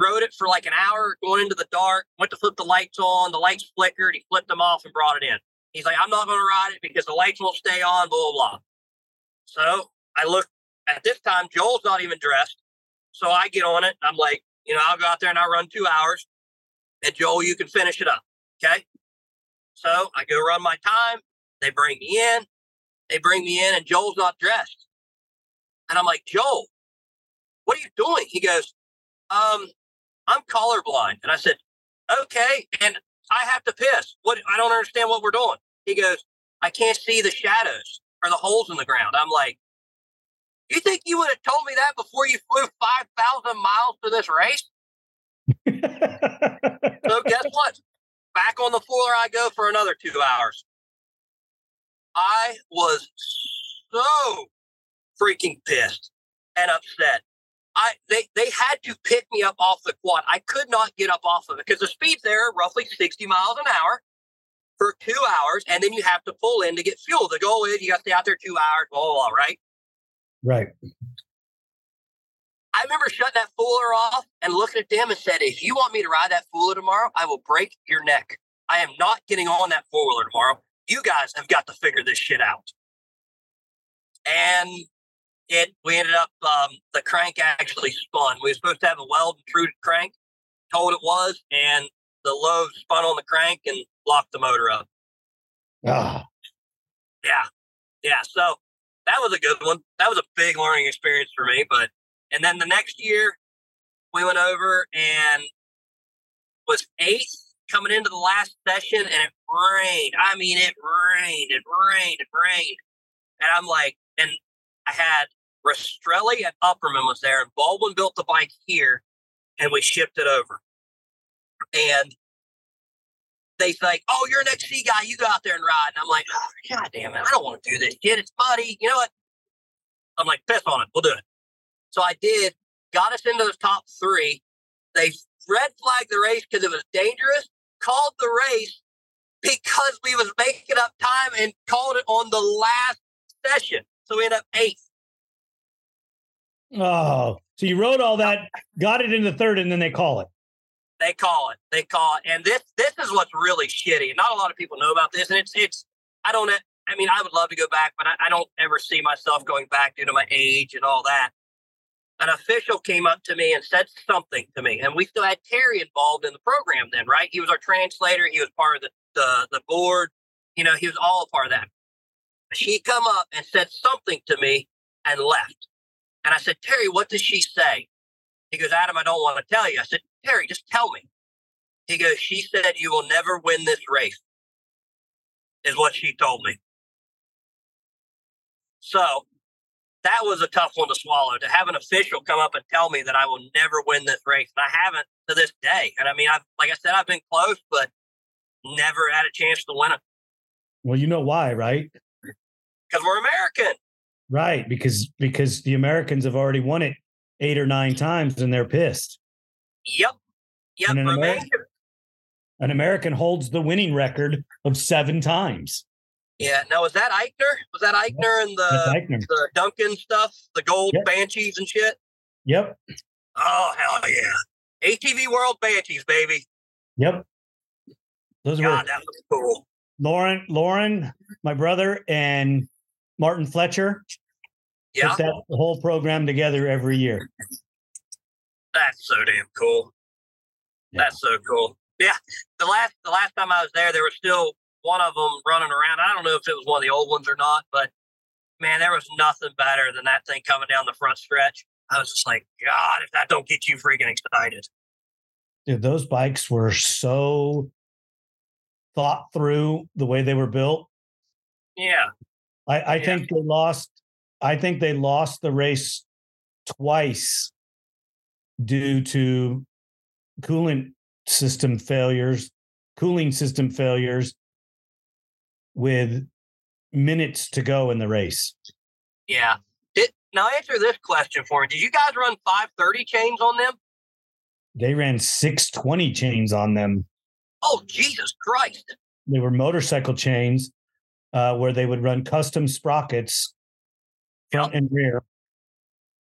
rode it for like an hour going into the dark, went to flip the lights on. The lights flickered. He flipped them off and brought it in. He's like, I'm not going to ride it because the lights won't stay on, blah, blah, blah. So I look at this time, Joel's not even dressed. So I get on it. I'm like, you know, I'll go out there and I'll run 2 hours. And Joel, you can finish it up. Okay. So I go run my time. They bring me in and Joel's not dressed. And I'm like, Joel, what are you doing? He goes, I'm colorblind. And I said, okay. And I have to piss. I don't understand what we're doing. He goes, I can't see the shadows or the holes in the ground. I'm like, you think you would have told me that before you flew 5,000 miles for this race? So guess what? Back on the floor I go for another 2 hours. I was so freaking pissed and upset. They had to pick me up off the quad. I could not get up off of it because the speeds there are roughly 60 miles an hour for 2 hours, and then you have to pull in to get fuel. The goal is you got to stay out there 2 hours, blah, blah, blah, right? Right. I remember shutting that fooler off and looking at them and said, if you want me to ride that fooler tomorrow, I will break your neck. I am not getting on that four-wheeler tomorrow. You guys have got to figure this shit out. And we ended up, the crank actually spun. We were supposed to have a weld-intruded crank, told it was, and the load spun on the crank and locked the motor up. Ah. Yeah. Yeah, so that was a good one. That was a big learning experience for me, but... And then the next year, we went over and was eighth coming into the last session, and it rained. I mean, it rained. And I'm like, and I had Rastrelli at Upperman was there, and Baldwin built the bike here, and we shipped it over. And they like, oh, you're an XC guy. You go out there and ride. And I'm like, oh, God damn it. I don't want to do this, kid. It's muddy. You know what? I'm like, piss on it. We'll do it. So I did, got us into the top three. They red flagged the race because it was dangerous, called the race because we was making up time and called it on the last session. So we ended up eighth. Oh, so you rode all that, got it into third, and then they call it. They call it. And this is what's really shitty. And not a lot of people know about this. And I would love to go back, but I don't ever see myself going back due to my age and all that. An official came up to me and said something to me. And we still had Terry involved in the program then, right? He was our translator. He was part of the board. You know, he was all a part of that. She come up and said something to me and left. And I said, Terry, what did she say? He goes, Adam, I don't want to tell you. I said, Terry, just tell me. He goes, she said, you will never win this race, is what she told me. So that was a tough one to swallow, to have an official come up and tell me that I will never win this race. And I haven't to this day. And I mean, I've been close, but never had a chance to win it. Well, you know why, right? Because we're American. Right. Because the Americans have already won it 8 or 9 times and they're pissed. Yep. And an American holds the winning record of 7 times. Yeah. Now, was that Eichner? And the Duncan stuff, the gold Banshees and shit? Yep. Oh, hell yeah. ATV World Banshees, baby. Yep. God, that was cool. Lauren, my brother, and Martin Fletcher put that whole program together every year. That's so damn cool. Yeah. That's so cool. Yeah. The last time I was there, there were still one of them running around. I don't know if it was one of the old ones or not, but man, there was nothing better than that thing coming down the front stretch. I was just like, God, if that don't get you freaking excited. Dude, those bikes were so thought through the way they were built. Yeah. I think they lost. I think they lost the race twice due to cooling system failures with minutes to go in the race. Yeah. Now answer this question for me. Did you guys run 530 chains on them? They ran 620 chains on them. Oh, Jesus Christ. They were motorcycle chains where they would run custom sprockets front and rear.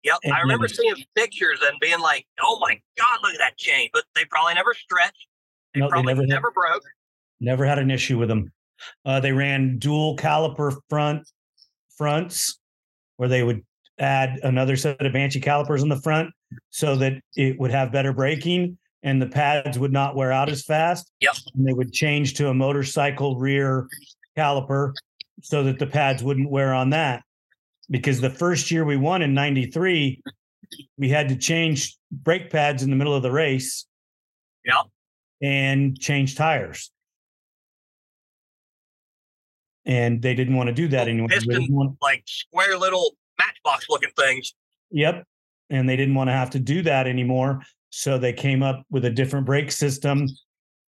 Yep. And I remember seeing pictures and being like, oh my God, look at that chain. But they probably never stretched. They never broke. Never had an issue with them. They ran dual caliper fronts where they would add another set of Banshee calipers in the front so that it would have better braking and the pads would not wear out as fast. Yep. And they would change to a motorcycle rear caliper so that the pads wouldn't wear on that. Because the first year we won in 93, we had to change brake pads in the middle of the race. Yep. And change tires. And they didn't want to do that anymore. Like square little matchbox looking things. Yep. And they didn't want to have to do that anymore. So they came up with a different brake system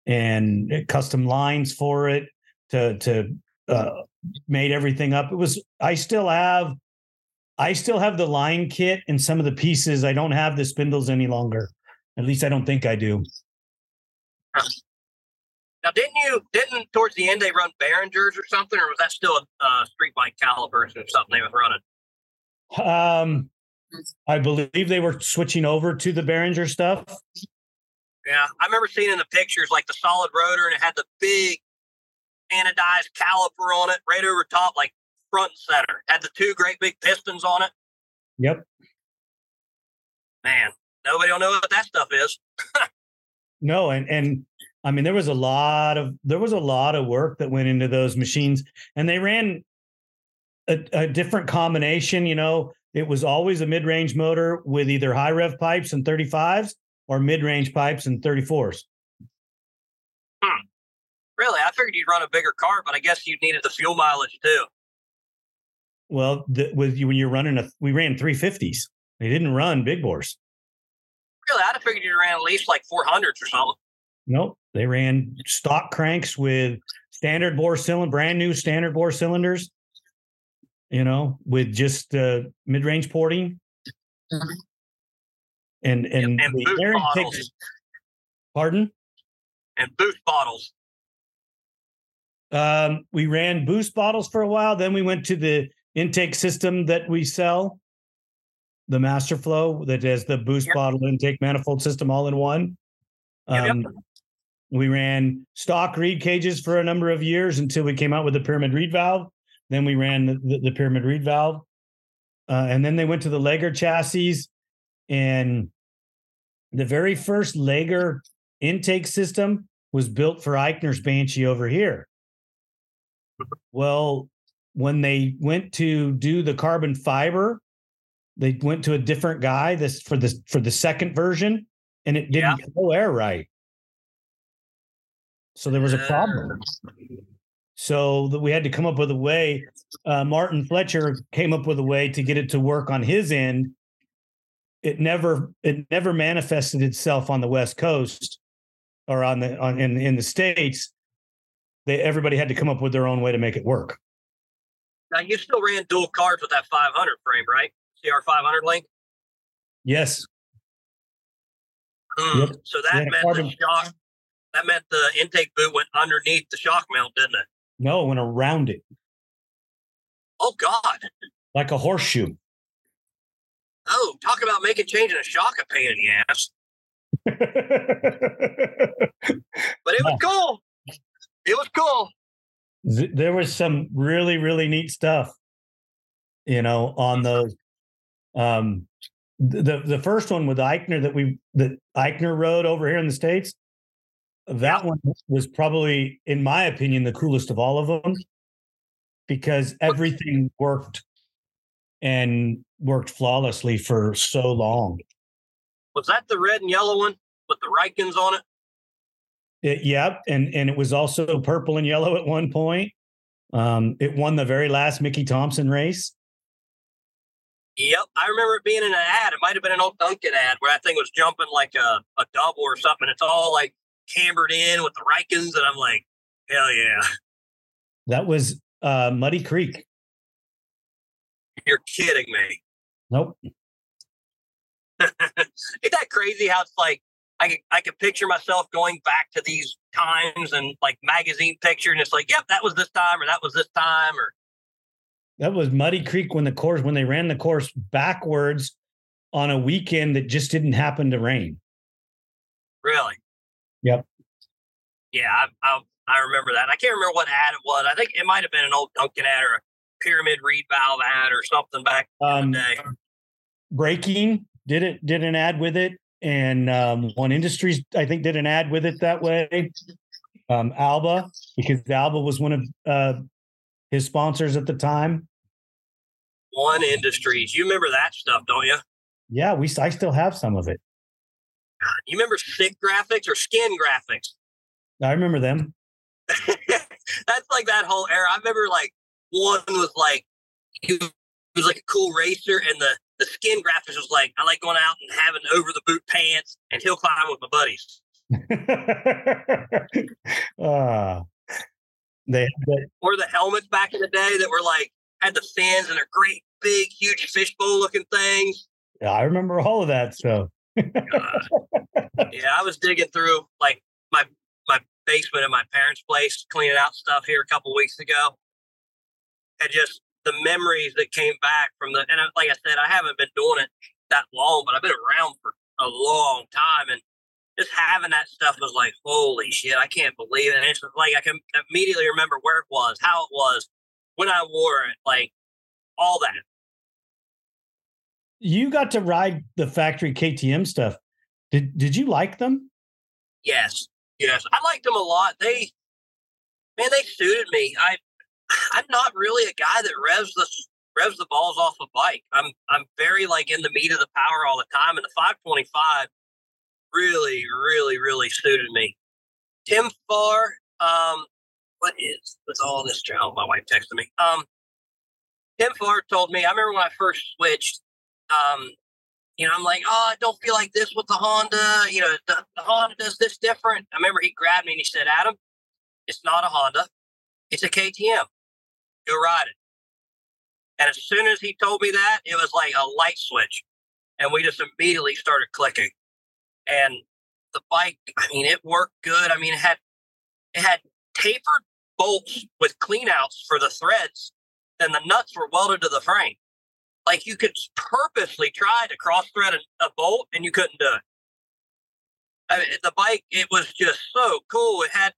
and custom lines for it to made everything up. I still have I still have the line kit and some of the pieces. I don't have the spindles any longer. At least I don't think I do. Now, didn't towards the end they run Behringer's or something, or was that still street bike calipers or something they was running? I believe they were switching over to the Behringer stuff. Yeah, I remember seeing in the pictures like the solid rotor, and it had the big anodized caliper on it, right over top, like front and center. Had the two great big pistons on it. Yep. Man, nobody will know what that stuff is. No, and I mean there was a lot of work that went into those machines, and they ran a different combination. You know, it was always a mid-range motor with either high rev pipes and 35s or mid-range pipes and 34s. Really? I figured you'd run a bigger car, but I guess you needed the fuel mileage too. Well, we ran 350s. They didn't run big bores. Really? I'd have figured you ran at least like 400s or something. Nope. They ran stock cranks with standard bore cylinder, brand new standard bore cylinders, you know, with just mid-range porting. Mm-hmm. And boost bottles. Pardon? And boost bottles. We ran boost bottles for a while. Then we went to the intake system that we sell, the Master Flow, that has the boost bottle intake manifold system all in one. We ran stock reed cages for a number of years until we came out with the pyramid reed valve. Then we ran the pyramid reed valve. And then they went to the Lager chassis. And the very first Lager intake system was built for Eichner's Banshee over here. Well, when they went to do the carbon fiber, they went to a different guy for the second version, and it didn't go air right. So there was a problem. So that we had to come up with a way. Martin Fletcher came up with a way to get it to work on his end. It never manifested itself on the West Coast or in the States. Everybody had to come up with their own way to make it work. Now, you still ran dual cars with that 500 frame, right? CR500 link? Yes. Yep. So that meant the intake boot went underneath the shock mount, didn't it? No, it went around it. Oh, God. Like a horseshoe. Oh, talk about making change in a shock a pain in the ass. But it was cool. It was cool. There was some really, really neat stuff, you know, on those. The first one with Eichner that Eichner rode over here in the States, that one was probably, in my opinion, the coolest of all of them, because everything worked and worked flawlessly for so long. Was that the red and yellow one with the Rikens on it? Yep. And it was also purple and yellow at one point. It won the very last Mickey Thompson race. Yep. I remember it being in an ad. It might have been an old Duncan ad where that thing was jumping like a double or something. It's all like cambered in with the Rikens. And I'm like, hell yeah. That was Muddy Creek. You're kidding me. Nope. Isn't that crazy how it's like, I could picture myself going back to these times and like magazine picture, and it's like, yep, that was this time, or that was this time, or that was Muddy Creek when they ran the course backwards on a weekend that just didn't happen to rain. Really? Yep. Yeah, I remember that. I can't remember what ad it was. I think it might have been an old Duncan ad or a pyramid reed valve ad or something back in the day. Braking did an ad with it. And One Industries, I think, did an ad with it that way. Alba, because Alba was one of his sponsors at the time. One Industries. You remember that stuff, don't you? Yeah, I still have some of it. You remember Sick Graphics or Skin Graphics? I remember them. That's like that whole era. I remember like one was like, he was like a cool racer, and the Skin Graphics was like, I like going out and having over-the-boot pants and hill climb with my buddies. Or the helmets back in the day that were like, had the fins and they're great, big, huge fishbowl looking things. Yeah, I remember all of that stuff. Yeah, I was digging through like my basement at my parents' place, cleaning out stuff here a couple weeks ago. And just the memories that came back from the, and like I said, I haven't been doing it that long, but I've been around for a long time. And just having that stuff was like, holy shit, I can't believe it. And it's like, I can immediately remember where it was, how it was, when I wore it, like all that. You got to ride the factory KTM stuff. Did you like them? Yes. I liked them a lot. They suited me. I'm not really a guy that revs the balls off a bike. I'm very like in the meat of the power all the time. And the 525 really, really, really suited me. Tim Farr, what is with all this travel? My wife texted me. Tim Farr told me, I remember when I first switched, I'm like, oh, I don't feel like this with the Honda. You know, the Honda does this different. I remember he grabbed me and he said, Adam, it's not a Honda. It's a KTM. Go ride it. And as soon as he told me that, it was like a light switch. And we just immediately started clicking. And the bike, I mean, it worked good. I mean, it had tapered bolts with cleanouts for the threads. Then the nuts were welded to the frame. Like you could purposely try to cross thread a bolt and you couldn't do it. I mean, the bike, it was just so cool. It had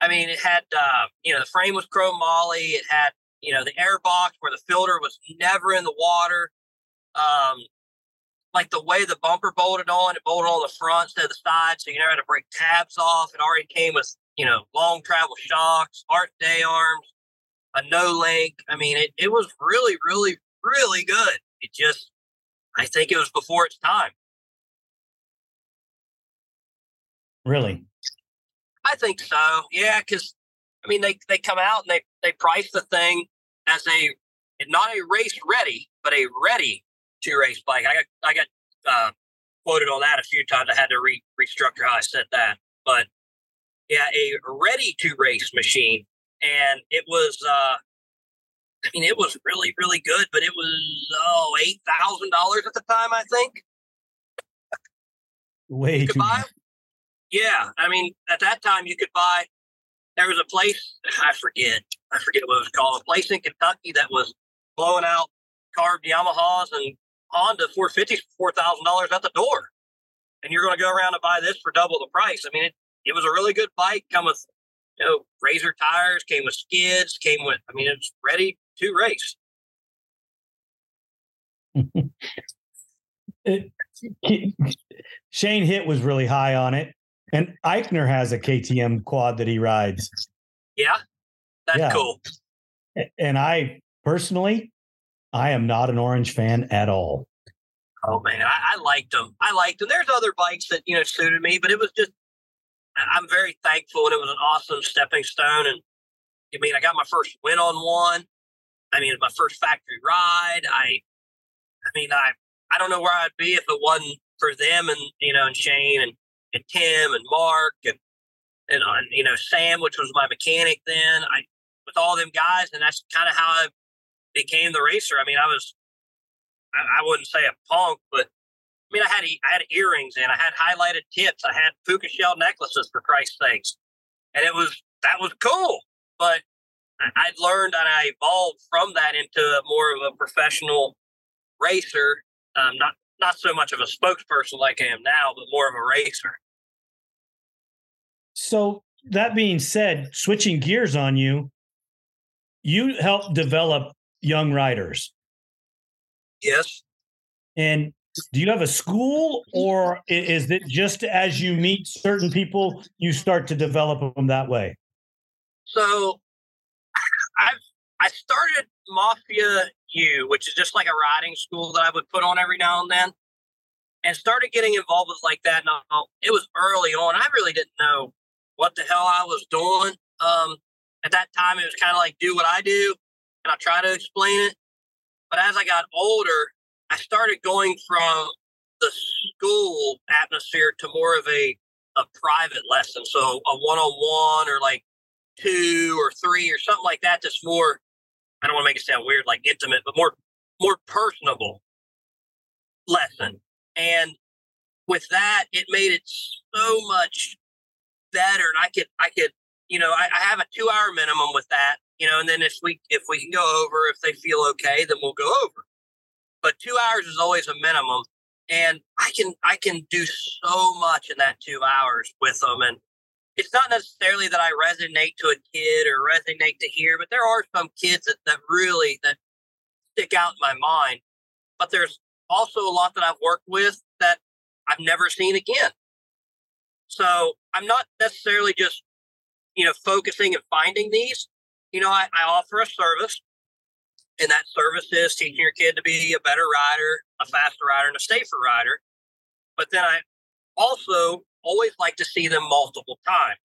the frame was chrome moly. It had, the air box where the filter was never in the water. Like the way the bumper bolted on, it bolted on the front instead of the side. So you never had to break tabs off. It already came with, long travel shocks, Art Day arms, a no link. I mean, it was really, really, really good. It just, I think it was before its time. Really? I think so. Yeah, because they come out and they price the thing as not a race ready, but a ready to race bike. I got quoted on that a few times. I had to restructure how I said that, but yeah, a ready to race machine, and it was. It was really, really good, but it was $8,000 at the time, I think. Way too much. Yeah, at that time you could buy. There was a place I forget what it was called. A place in Kentucky that was blowing out carved Yamahas and Honda 450s for $4,000 at the door, and you're going to go around and buy this for double the price. It was a really good bike. Come with razor tires, came with skids, it's ready to race. Shane Hitt was really high on it. And Eichner has a KTM quad that he rides. Yeah, that's cool. And I personally, I am not an orange fan at all. Oh, man, I liked them. There's other bikes that, suited me, but it was just, I'm very thankful. And it was an awesome stepping stone. And I got my first win on one. It's my first factory ride. I don't know where I'd be if it wasn't for them and, and Shane and Tim and Mark and Sam, which was my mechanic then, with all them guys. And that's kind of how I became the racer. I wouldn't say a punk, but I had earrings and I had highlighted tips. I had puka shell necklaces, for Christ's sakes. And that was cool. But I'd learned and I evolved from that into more of a professional racer. Not so much of a spokesperson like I am now, but more of a racer. So that being said, switching gears on you help develop young riders. Yes. And do you have a school, or is it just as you meet certain people, you start to develop them that way? So I started Mafia U, which is just like a riding school that I would put on every now and then, and started getting involved with like that. And it was early on. I really didn't know what the hell I was doing. At that time, it was kind of like, do what I do, and I'll try to explain it. But as I got older, I started going from the school atmosphere to more of a private lesson. So a one-on-one or like two or three or something like that. That's more I don't want to make it sound weird, like intimate, but more personable lesson. And with that, it made it so much better. And I could, you know, I have a 2-hour minimum with that, you know, and then if we can go over, if they feel okay, then we'll go over. But 2 hours is always a minimum. And I can do so much in that 2 hours with them. And it's not necessarily that I resonate to a kid or resonate to hear, but there are some kids that really stick out in my mind. But there's also a lot that I've worked with that I've never seen again. So I'm not necessarily just, you know, focusing and finding these. You know, I offer a service, and that service is teaching your kid to be a better rider, a faster rider, and a safer rider. But then I also always like to see them multiple times.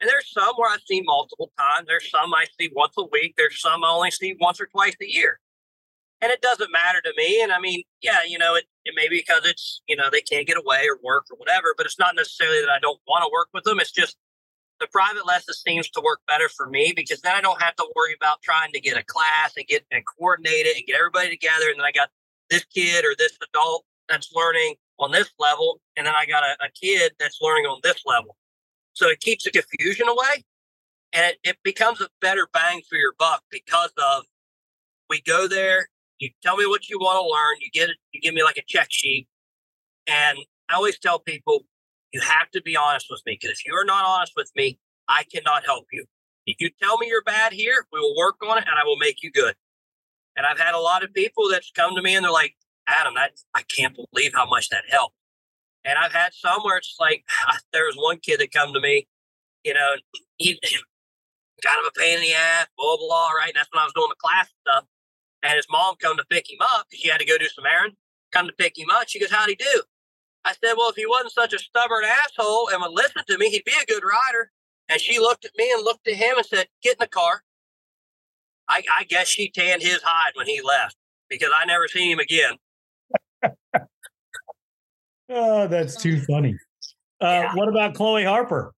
And there's some where I see multiple times. There's some I see once a week. There's some I only see once or twice a year. And it doesn't matter to me. And I mean, yeah, you know, it may be because it's, you know, they can't get away or work or whatever, but it's not necessarily that I don't want to work with them. It's just the private lesson seems to work better for me, because then I don't have to worry about trying to get a class and get and coordinate it and get everybody together. And then I got this kid or this adult that's learning on this level, and then I got a kid that's learning on this level. So it keeps the confusion away, and it becomes a better bang for your buck, because of we go there, you tell me what you want to learn, you give me like a check sheet. And I always tell people, you have to be honest with me, because if you're not honest with me, I cannot help you. If you tell me you're bad here, we will work on it, and I will make you good. And I've had a lot of people that's come to me, and they're like, Adam, I can't believe how much that helped. And I've had some where it's like, there was one kid that come to me, you know, he got him a pain in the ass, blah, blah, blah, right? And that's when I was doing the class stuff. And his mom come to pick him up, because she had to go do some errands, come to pick him up. She goes, how'd he do? I said, well, if he wasn't such a stubborn asshole and would listen to me, he'd be a good rider. And she looked at me and looked at him and said, get in the car. I guess she tanned his hide when he left, because I never seen him again. Oh, that's too funny. Yeah. What about Chloe Harper?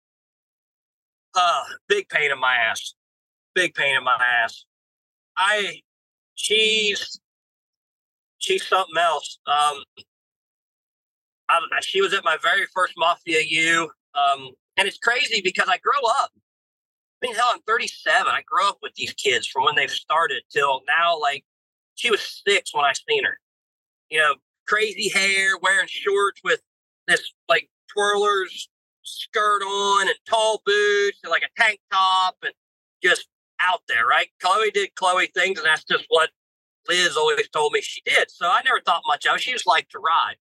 Big pain in my ass. Big pain in my ass. She's something else. I don't know. She was at my very first Mafia U. And it's crazy, because I grow up. I mean, hell, I'm 37. I grew up with these kids from when they've started till now. Like, she was 6 when I seen her. You know, crazy hair, wearing shorts with this like twirlers skirt on, and tall boots and like a tank top, and just out there, right? Chloe did Chloe things, and that's just what Liz always told me she did. So I never thought much of it. She just liked to ride.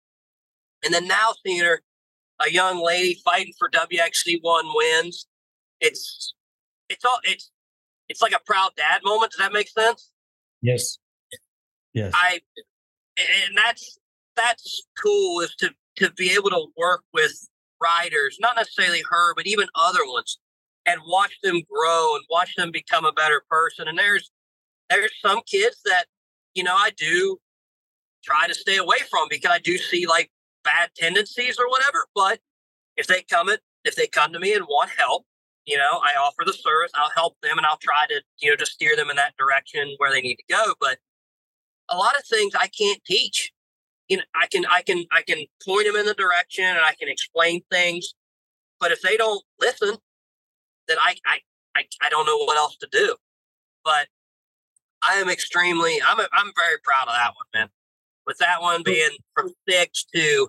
And then now seeing her, a young lady fighting for WXC1 wins, it's like a proud dad moment. Does that make sense? Yes. Yes. And that's cool, is to be able to work with riders, not necessarily her, but even other ones, and watch them grow and watch them become a better person. And there's some kids that, you know, I do try to stay away from, because I do see like bad tendencies or whatever. But if they come to me and want help, you know, I offer the service, I'll help them, and I'll try to, you know, just steer them in that direction where they need to go. But a lot of things I can't teach. You know, I can point them in the direction, and I can explain things, but if they don't listen, then I don't know what else to do. But I am I'm very proud of that one, man. With that one being from 6 to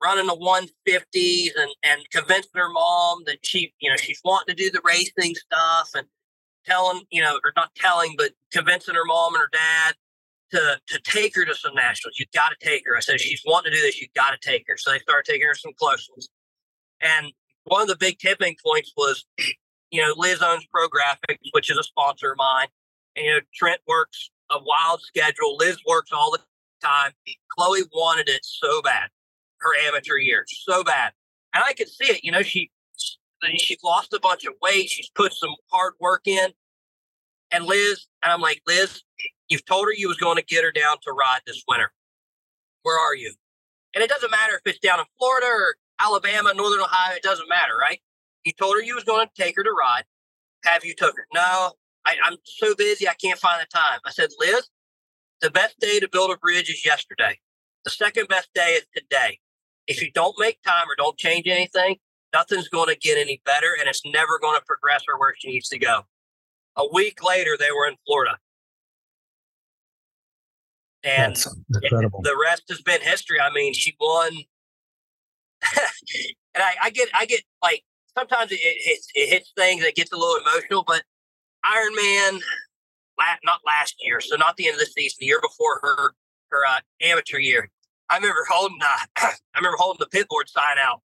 running the 150s and convincing her mom that she, you know, she's wanting to do the racing stuff, and telling, you know, or not telling, but convincing her mom and her dad to take her to some nationals. You've got to take her. I said, she's wanting to do this. You've got to take her. So they started taking her to some close ones. And one of the big tipping points was, you know, Liz owns Pro Graphics, which is a sponsor of mine. And, you know, Trent works a wild schedule. Liz works all the time. Chloe wanted it so bad, her amateur year, so bad. And I could see it. You know, she's lost a bunch of weight. She's put some hard work in. And I'm like, Liz, you've told her you was going to get her down to ride this winter. Where are you? And it doesn't matter if it's down in Florida or Alabama, Northern Ohio. It doesn't matter, right? You told her you was going to take her to ride. Have you took her? No, I'm so busy, I can't find the time. I said, Liz, the best day to build a bridge is yesterday. The second best day is today. If you don't make time or don't change anything, nothing's going to get any better, and it's never going to progress or where she needs to go. A week later, they were in Florida. And the rest has been history. I mean, she won. And I get like, sometimes it hits things, it gets a little emotional, but Ironman, not last year, so not the end of the season, the year before her amateur year, I remember holding the pit board sign out,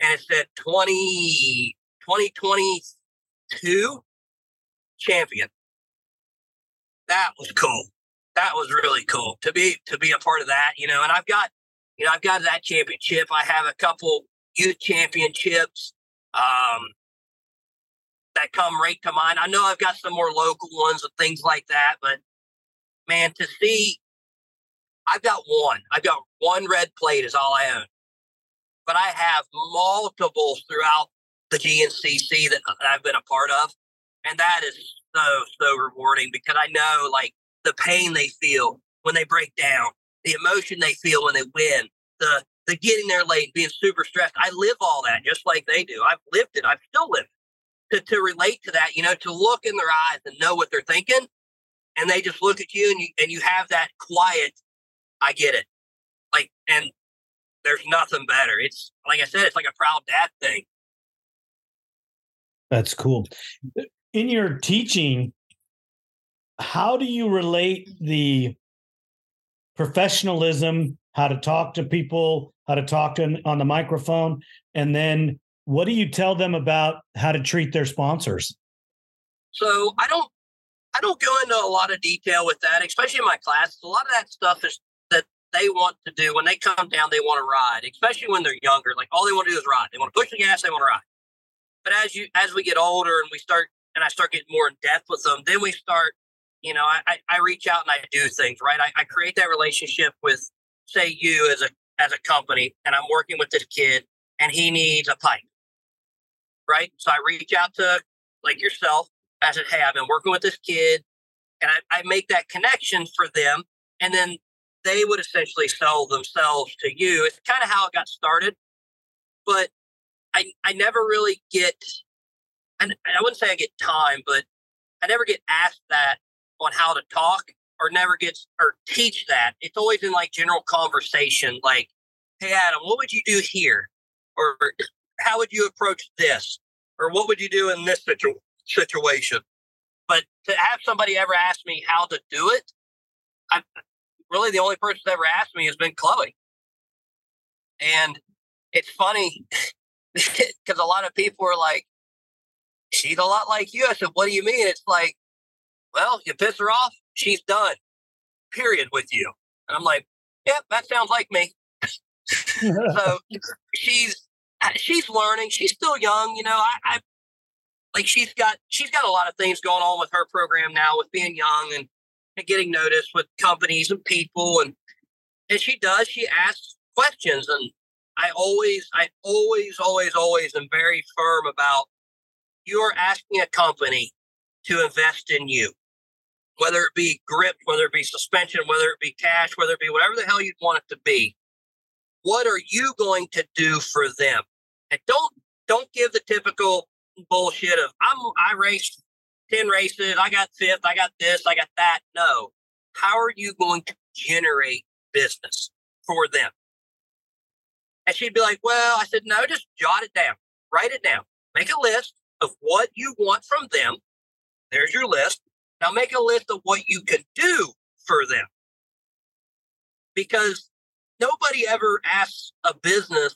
and it said 2022 champion. That was cool. That was really cool to be a part of that, you know. And I've got that championship. I have a couple youth championships that come right to mind. I know I've got some more local ones and things like that, but man, to see, I've got one red plate is all I own, but I have multiples throughout the GNCC that I've been a part of. And that is so rewarding, because I know like the pain they feel when they break down, the emotion they feel when they win, the getting there late, being super stressed. I live all that just like they do. I've lived it. I've still lived it. To relate to that, you know, to look in their eyes and know what they're thinking. And they just look at you and you have that quiet, I get it. Like, and there's nothing better. It's like I said, it's like a proud dad thing. That's cool. In your teaching, how do you relate the professionalism, how to talk to people, how to talk to on the microphone, and then what do you tell them about how to treat their sponsors? So I don't go into a lot of detail with that, especially in my class. A lot of that stuff is that they want to do when they come down. They want to ride, especially when they're younger. Like all they want to do is ride. They want to push the gas. They want to ride. But as we get older and I start getting more in depth with them, then we start. You know, I reach out and I do things, right? I create that relationship with, say, you as a company, and I'm working with this kid and he needs a pipe, right? So I reach out to like yourself. I said, hey, I've been working with this kid, and I make that connection for them. And then they would essentially sell themselves to you. It's kind of how it got started, but I never really get, and I wouldn't say I get time, but I never get asked that on how to talk or teach that. It's always in like general conversation, like, hey, Adam, what would you do here? Or how would you approach this? Or what would you do in this situation? But to have somebody ever ask me how to do it, really the only person that ever asked me has been Chloe. And it's funny because a lot of people are like, she's a lot like you. I said, what do you mean? It's like, well, you piss her off, she's done, period, with you. And I'm like, yep, that sounds like me. So she's learning. She's still young. You know, I like she's got a lot of things going on with her program now with being young and getting noticed with companies and people. And she asks questions. And I always am very firm about, you're asking a company to invest in you. Whether it be grip, whether it be suspension, whether it be cash, whether it be whatever the hell you'd want it to be, what are you going to do for them? And don't give the typical bullshit of I raced 10 races, I got fifth, I got this, I got that. No. How are you going to generate business for them? And she'd be like, well, I said, no, just jot it down, write it down, make a list of what you want from them. There's your list. Now make a list of what you can do for them. Because nobody ever asks a business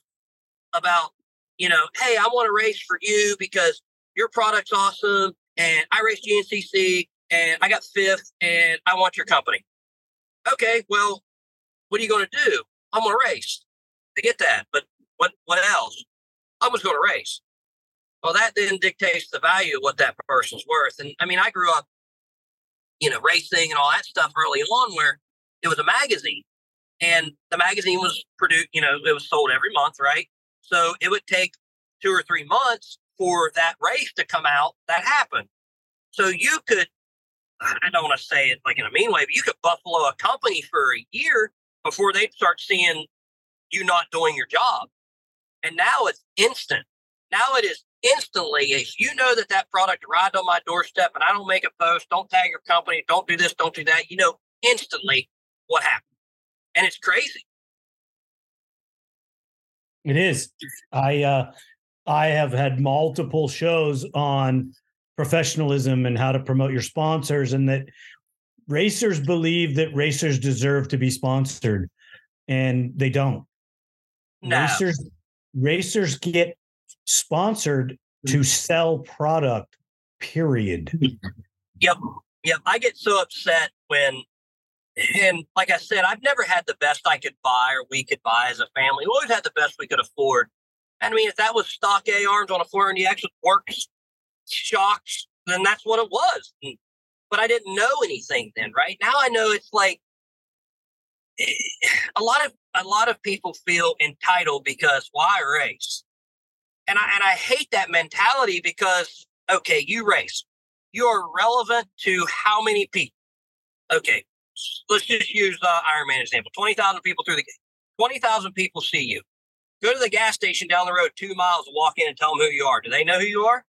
about, you know, hey, I want to race for you because your product's awesome, and I raced GNCC, and I got fifth, and I want your company. Okay, well, what are you going to do? I'm going to race. I get that, but what else? I'm just going to race. Well, that then dictates the value of what that person's worth. And I mean, I grew up, you know, racing and all that stuff early on where it was a magazine, and the magazine was produced, you know, it was sold every month, right? So it would take 2 or 3 months for that race to come out that happened. So you could, I don't want to say it like in a mean way, but you could buffalo a company for a year before they'd start seeing you not doing your job. And now it's instant. Now it is instantly. If you know that that product arrived on my doorstep and I don't make a post, don't tag your company, don't do this, don't do that, you know instantly what happened. And it's crazy. It is. I have had multiple shows on professionalism and how to promote your sponsors, and that racers believe that racers deserve to be sponsored, and they don't. No. Racers get sponsored to sell product, period. Yep. I get so upset when, and like I said, I've never had the best I could buy or we could buy as a family. We always had the best we could afford. I mean, if that was stock A arms on a 400X with WORX shocks, then that's what it was. But I didn't know anything then, right? Now I know. It's like a lot of people feel entitled because why race? And I hate that mentality because, okay, you race. You are relevant to how many people? Okay, let's just use the Ironman example. 20,000 people through the gate. 20,000 people see you. Go to the gas station down the road 2 miles, walk in and tell them who you are. Do they know who you are?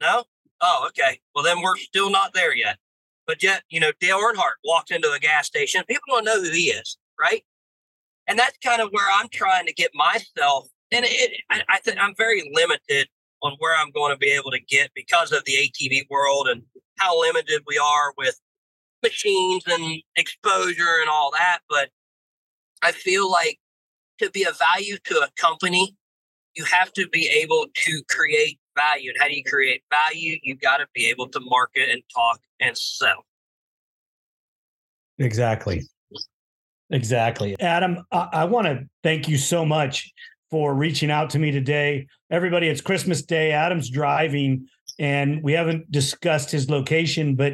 No? Oh, okay. Well, then we're still not there yet. But yet, you know, Dale Earnhardt walked into a gas station. People don't know who he is, right? And that's kind of where I'm trying to get myself. And I think I'm very limited on where I'm going to be able to get because of the ATV world and how limited we are with machines and exposure and all that. But I feel like to be of value to a company, you have to be able to create value. And how do you create value? You got to be able to market and talk and sell. Exactly. Adam, I want to thank you so much for reaching out to me today. Everybody, it's Christmas Day. Adam's driving, and we haven't discussed his location, but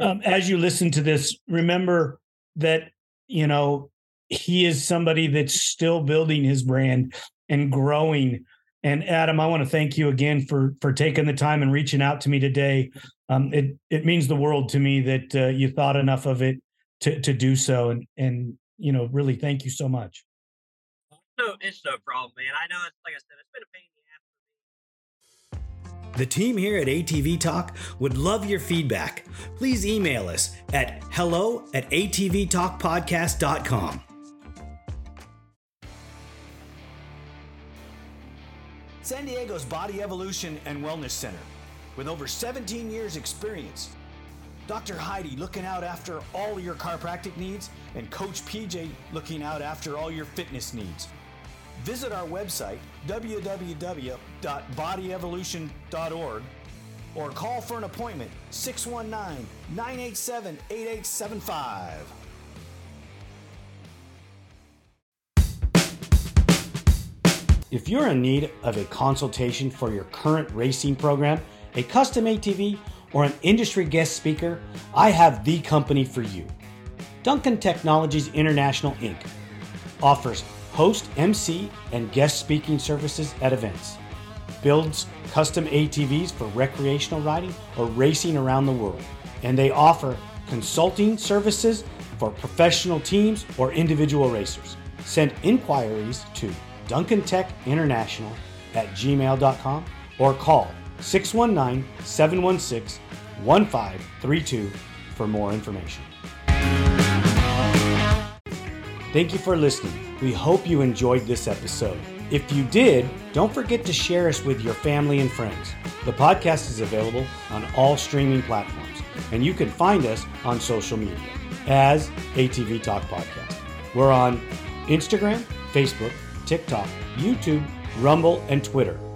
as you listen to this, remember that, you know, he is somebody that's still building his brand and growing. And Adam, I want to thank you again for taking the time and reaching out to me today. It means the world to me that you thought enough of it to do so. And, you know, really thank you so much. No, it's no problem, man. I know, it's like I said, it's been a pain in the ass. The team here at ATV Talk would love your feedback. Please email us at hello@atvtalkpodcast.com. San Diego's Body Evolution and Wellness Center, with over 17 years experience. Dr. Heidi looking out after all your chiropractic needs, and Coach PJ looking out after all your fitness needs. Visit our website, www.bodyevolution.org, or call for an appointment, 619-987-8875. If you're in need of a consultation for your current racing program, a custom ATV, or an industry guest speaker, I have the company for you. Duncan Technologies International, Inc. offers host, MC, and guest speaking services at events, builds custom ATVs for recreational riding or racing around the world, and they offer consulting services for professional teams or individual racers. Send inquiries to duncantechinternational@gmail.com or call 619-716-1532 for more information. Thank you for listening. We hope you enjoyed this episode. If you did, don't forget to share us with your family and friends. The podcast is available on all streaming platforms, and you can find us on social media as ATV Talk Podcast. We're on Instagram, Facebook, TikTok, YouTube, Rumble, and Twitter.